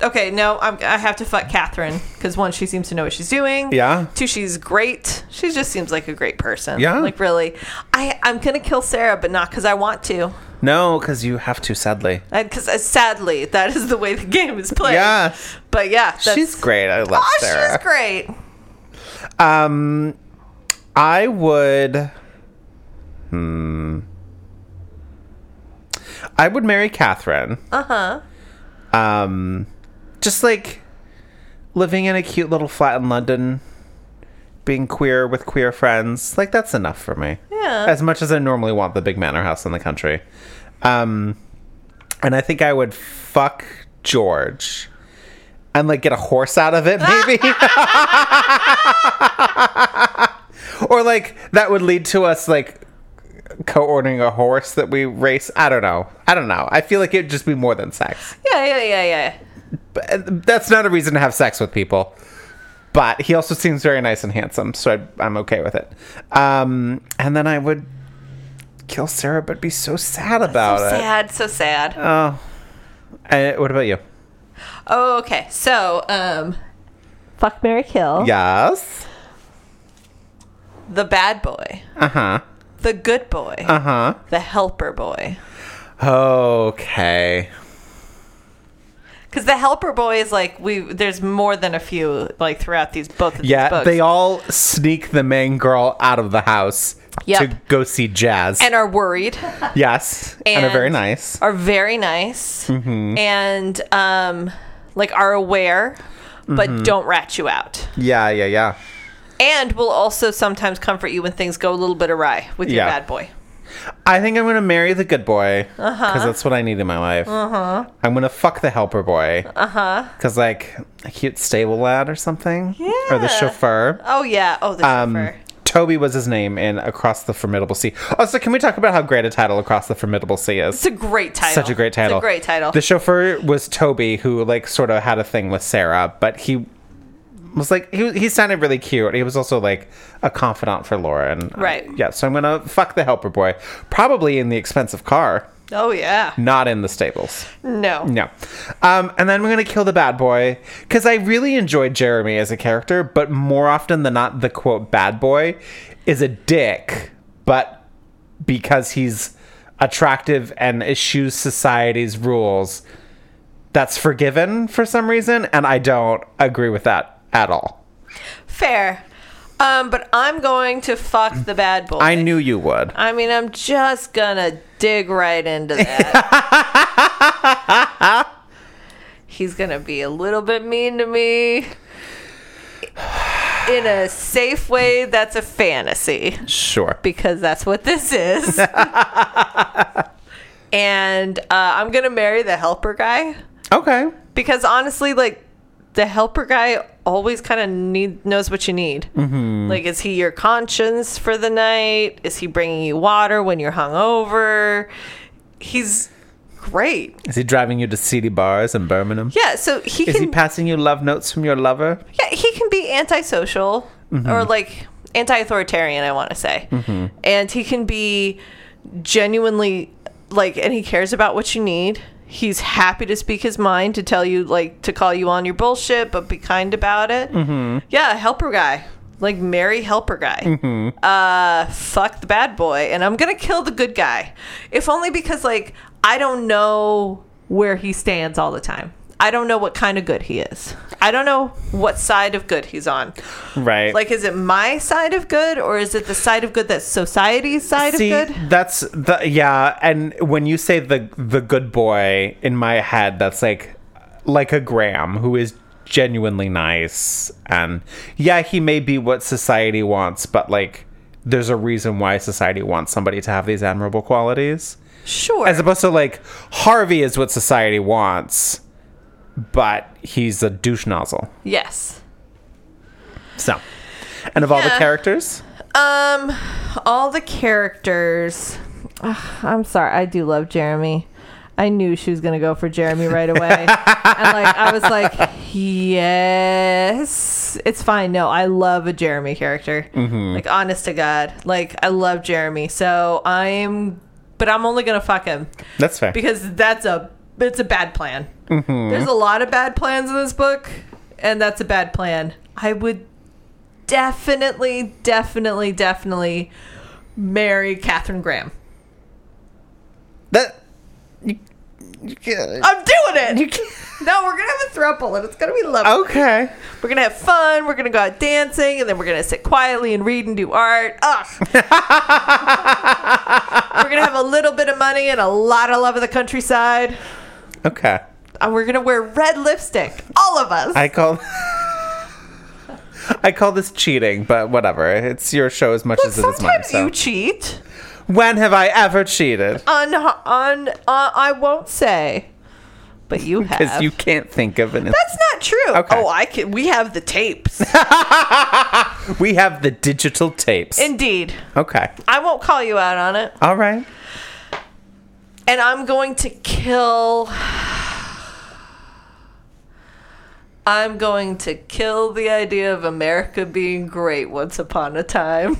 Uh, okay, no, I'm, I have to fuck Catherine because one, she seems to know what she's doing. Yeah. Two, she's great. She just seems like a great person. Yeah. Like, really. I, I'm going to kill Sarah, but not because I want to. No, because you have to, sadly. Because uh, sadly, that is the way the game is played. Yeah. But yeah. That's, she's great. I love oh, Sarah. She's great. Um, I would, hmm, I would marry Catherine. Uh-huh. Um, just like living in a cute little flat in London, being queer with queer friends. Like, that's enough for me. Yeah. As much as I normally want the big manor house in the country. Um, and I think I would fuck George. And, like, get a horse out of it, maybe? Or, like, that would lead to us, like, co-ordering a horse that we race. I don't know. I don't know. I feel like it would just be more than sex. Yeah, yeah, yeah, yeah. But that's not a reason to have sex with people. But he also seems very nice and handsome, so I'd, I'm okay with it. Um, and then I would kill Sarah, but be so sad about so it. So sad, so sad. Oh. Uh, what about you? Oh, okay. So, um, fuck, marry, kill. Yes. The bad boy. Uh-huh. The good boy. Uh-huh. The helper boy. Okay. Because the helper boy is like, we. There's more than a few, like, throughout these both of yeah, these books. Yeah, they all sneak the main girl out of the house yep. to go see Jazz. And are worried. Yes. And, and are very nice. Are very nice. Mm-hmm. And, um... like, are aware, but mm-hmm. don't rat you out. Yeah, yeah, yeah. And will also sometimes comfort you when things go a little bit awry with yeah. your bad boy. I think I'm going to marry the good boy, because uh-huh. that's what I need in my life. Uh-huh. I'm going to fuck the helper boy. Uh-huh. Because, like, a cute stable lad or something. Yeah. Or the chauffeur. Oh, yeah. Oh, the um, chauffeur. Toby was his name in Across the Formidable Sea. Also, can we talk about how great a title Across the Formidable Sea is? It's a great title. Such a great title. It's a great title. The chauffeur was Toby, who, like, sort of had a thing with Sarah, but he was, like, he, he sounded really cute. He was also, like, a confidant for Laura. And, right. Uh, yeah, so I'm going to fuck the helper boy. Probably in the expensive car. Oh, yeah. Not in the stables. No. No. Um, and then we're going to kill the bad boy. Because I really enjoyed Jeremy as a character, but more often than not, the, quote, bad boy is a dick. But because he's attractive and eschews society's rules, that's forgiven for some reason. And I don't agree with that at all. Fair. Um, but I'm going to fuck the bad boy. I knew you would. I mean, I'm just going to dig right into that. He's going to be a little bit mean to me. In a safe way, that's a fantasy. Sure. Because that's what this is. And uh, I'm going to marry the helper guy. Okay. Because honestly, like, the helper guy always kind of need knows what you need. Mm-hmm. Like, is he your conscience for the night? Is he bringing you water when you're hungover? He's great. Is he driving you to seedy bars in Birmingham? Yeah, so he is can... Is he passing you love notes from your lover? Yeah, he can be antisocial, mm-hmm. or, like, anti-authoritarian, I want to say. Mm-hmm. And he can be genuinely, like, and he cares about what you need. He's happy to speak his mind, to tell you, like, to call you on your bullshit, but be kind about it. Mm-hmm. Yeah, helper guy. Like, marry helper guy. Mm-hmm. Uh, fuck the bad boy. And I'm going to kill the good guy. If only because, like, I don't know where he stands all the time. I don't know what kind of good he is. I don't know what side of good he's on. Right. Like, is it my side of good, or is it the side of good that's society's side See, of good? See, that's the, yeah. And when you say the the good boy, in my head, that's like like a Graham who is genuinely nice. And yeah, he may be what society wants, but like, there's a reason why society wants somebody to have these admirable qualities. Sure. As opposed to like, Harvey is what society wants, but he's a douche nozzle. Yes. So, and of yeah. all the characters? Um, all the characters. Ugh, I'm sorry. I do love Jeremy. I knew she was going to go for Jeremy right away. And like, I was like, yes, it's fine. No, I love a Jeremy character. Mm-hmm. Like, honest to God. Like, I love Jeremy. So I'm, but I'm only going to fuck him. That's fair. Because that's a, it's a bad plan. Mm-hmm. There's a lot of bad plans in this book, and that's a bad plan. I would definitely, definitely, definitely marry Katherine Graham. That you, you can't. I'm doing it. You can't. No, we're gonna have a throuple, and it's gonna be lovely. Okay, we're gonna have fun. We're gonna go out dancing, and then we're gonna sit quietly and read and do art. Ugh. We're gonna have a little bit of money and a lot of love of the countryside. Okay. And we're going to wear red lipstick. All of us. I call I call this cheating, but whatever. It's your show as much well, as it is mine. Sometimes you so. cheat. When have I ever cheated? On, on, uh, I won't say. But you have. Because you can't think of an... That's not true. Okay. Oh, I can. We have the tapes. We have the digital tapes. Indeed. Okay. I won't call you out on it. All right. And I'm going to kill... I'm going to kill the idea of America being great once upon a time.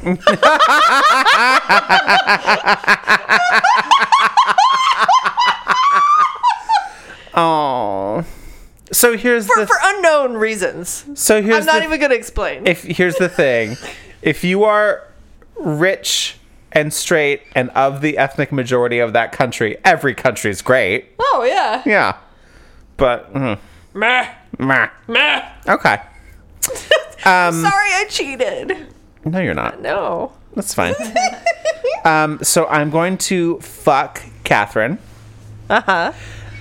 Oh. So here's for, the... Th- for unknown reasons. So here's I'm not th- even going to explain. If Here's the thing. If you are rich... and straight, and of the ethnic majority of that country, every country is great. Oh, yeah. Yeah. But, mm. Meh. Meh. Meh. Okay. um, I'm sorry I cheated. No, you're not. No. That's fine. um, so I'm going to fuck Catherine. Uh-huh.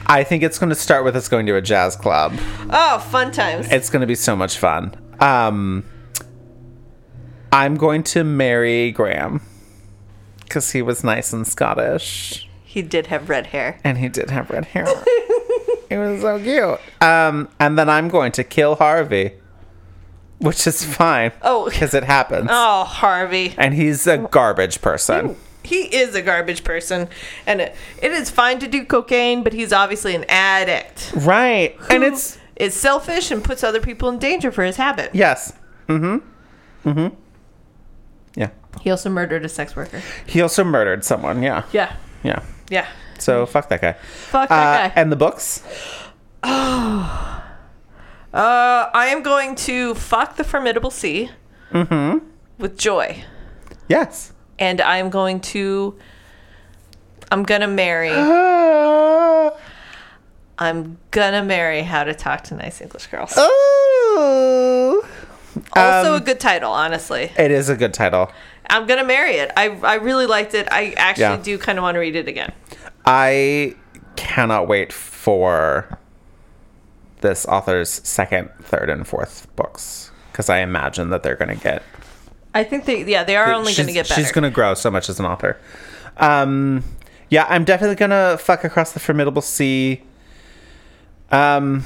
I think it's going to start with us going to a jazz club. Oh, fun times. It's going to be so much fun. Um, I'm going to marry Graham. Because he was nice and Scottish. He did have red hair. And he did have red hair. It was so cute. Um, and then I'm going to kill Harvey. Which is fine. Oh. Because it happens. Oh, Harvey. And he's a garbage person. He, he is a garbage person. And it, it is fine to do cocaine, but he's obviously an addict. Right. Who and it's... is selfish and puts other people in danger for his habit. Yes. Mm-hmm. Mm-hmm. Yeah. He also murdered a sex worker. He also murdered someone, yeah. Yeah. Yeah. Yeah. So, fuck that guy. Fuck that uh, guy. And the books? Oh. Uh, I am going to fuck the Formidable Sea mm-hmm. with Joy. Yes. And I am going to... I'm going to marry... I'm going to marry How to Talk to Nice English Girls. Oh. Also um, a good title, honestly. It is a good title. I'm going to marry it. I I really liked it. I actually yeah. do kind of want to read it again. I cannot wait for this author's second, third, and fourth books. Because I imagine that they're going to get... I think they... Yeah, they are only going to get better. She's going to grow so much as an author. Um, yeah, I'm definitely going to fuck across the Formidable Sea. Um...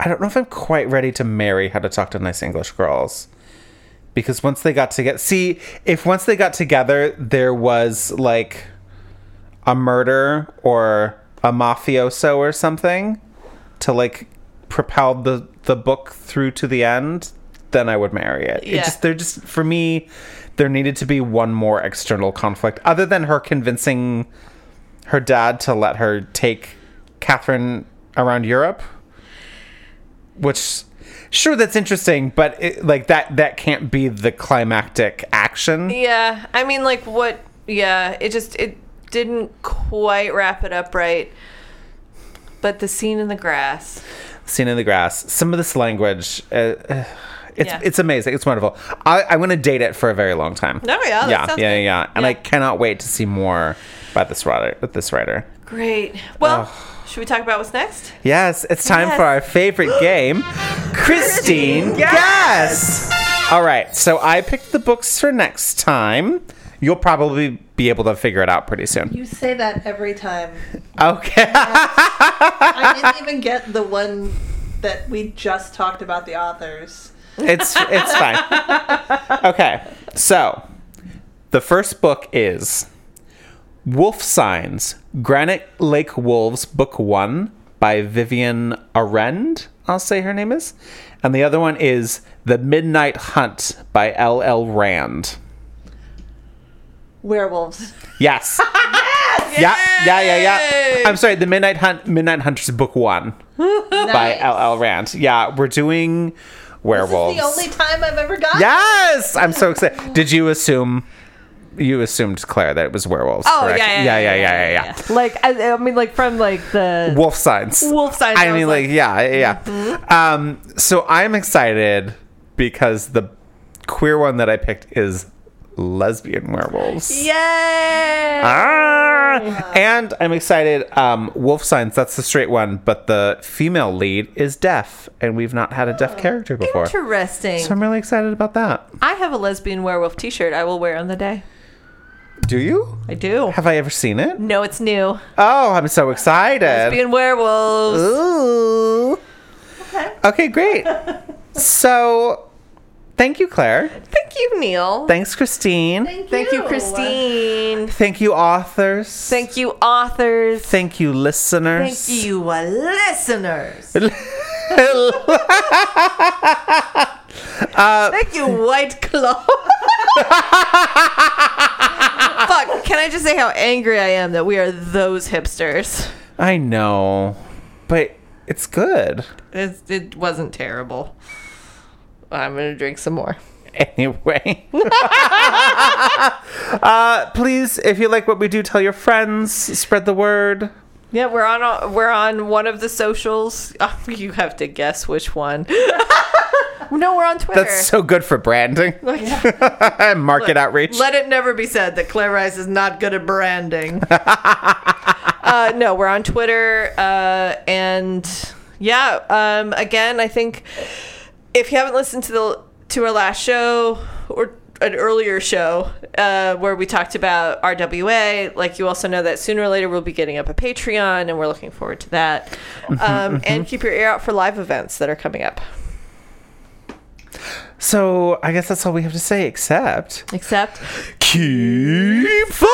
I don't know if I'm quite ready to marry How to Talk to Nice English Girls. Because once they got together... See, if once they got together, there was, like, a murder or a mafioso or something to, like, propel the, the book through to the end, then I would marry it. Yeah. It just, they're just... For me, there needed to be one more external conflict. Other than her convincing her dad to let her take Catherine around Europe. Which... Sure, that's interesting, but it, like that that can't be the climactic action. Yeah, I mean, like what? Yeah, it just it didn't quite wrap it up right. But the scene in the grass. Scene in the grass. Some of this language, uh, it's yeah. it's amazing. It's wonderful. I I want to date it for a very long time. Oh yeah, that yeah, sounds yeah, yeah, yeah. And yeah. I cannot wait to see more by this writer. With this writer. Great. Well. Oh. Should we talk about what's next? Yes, it's time yes. for our favorite game, Christine Guess. All right, so I picked the books for next time. You'll probably be able to figure it out pretty soon. You say that every time. Okay. Yes. I didn't even get the one that we just talked about the authors. It's it's fine. Okay, so the first book is... Wolf Signs, Granite Lake Wolves, Book One by Vivian Arend, I'll say her name is. And the other one is The Midnight Hunt by L L. Rand. Werewolves. Yes. Yes! Yeah, yeah, yeah, yeah. I'm sorry, The Midnight Hunt, Midnight Hunters, Book One nice. By L L. Rand. Yeah, we're doing werewolves. This is the only time I've ever gotten. Yes! I'm so excited. Did you assume... You assumed, Claire, that it was werewolves. Oh, correct? Yeah, yeah, yeah, yeah, yeah, yeah, yeah, yeah, yeah. Like, I, I mean, like from like the Wolf Signs. Wolf Signs. I, I mean, like, like, yeah, yeah. Mm-hmm. Um, so I'm excited because the queer one that I picked is lesbian werewolves. Yay! Ah! Yeah. And I'm excited. Um, Wolf Signs. That's the straight one, but the female lead is deaf, and we've not had a deaf character before. Interesting. So I'm really excited about that. I have a lesbian werewolf T-shirt I will wear on the day. Do you? I do. Have I ever seen it? No, it's new. Oh, I'm so excited. Lesbian werewolves. Ooh. Okay. Okay, great. So, thank you, Claire. Thank you, Neil. Thanks, Christine. Thank you. Thank you, Christine. Thank you, authors. Thank you, authors. Thank you, listeners. Thank you, listeners. uh, Thank you, White Claw. Fuck, can I just say how angry I am that we are those hipsters? I know, but it's good. It's, it wasn't terrible. I'm going to drink some more. Anyway. uh, please, if you like what we do, tell your friends. Spread the word. Yeah, we're on a, we're on one of the socials. Oh, you have to guess which one. No, we're on Twitter. That's so good for branding. Yeah. Market let, outreach. Let it never be said that Claire Rice is not good at branding. uh, no, we're on Twitter. Uh, and yeah, um, again, I think if you haven't listened to the to our last show or an earlier show uh, where we talked about R W A, like you also know that sooner or later we'll be getting up a Patreon, and we're looking forward to that. Mm-hmm, um, mm-hmm. And keep your ear out for live events that are coming up. So I guess that's all we have to say, except... Except... Keep...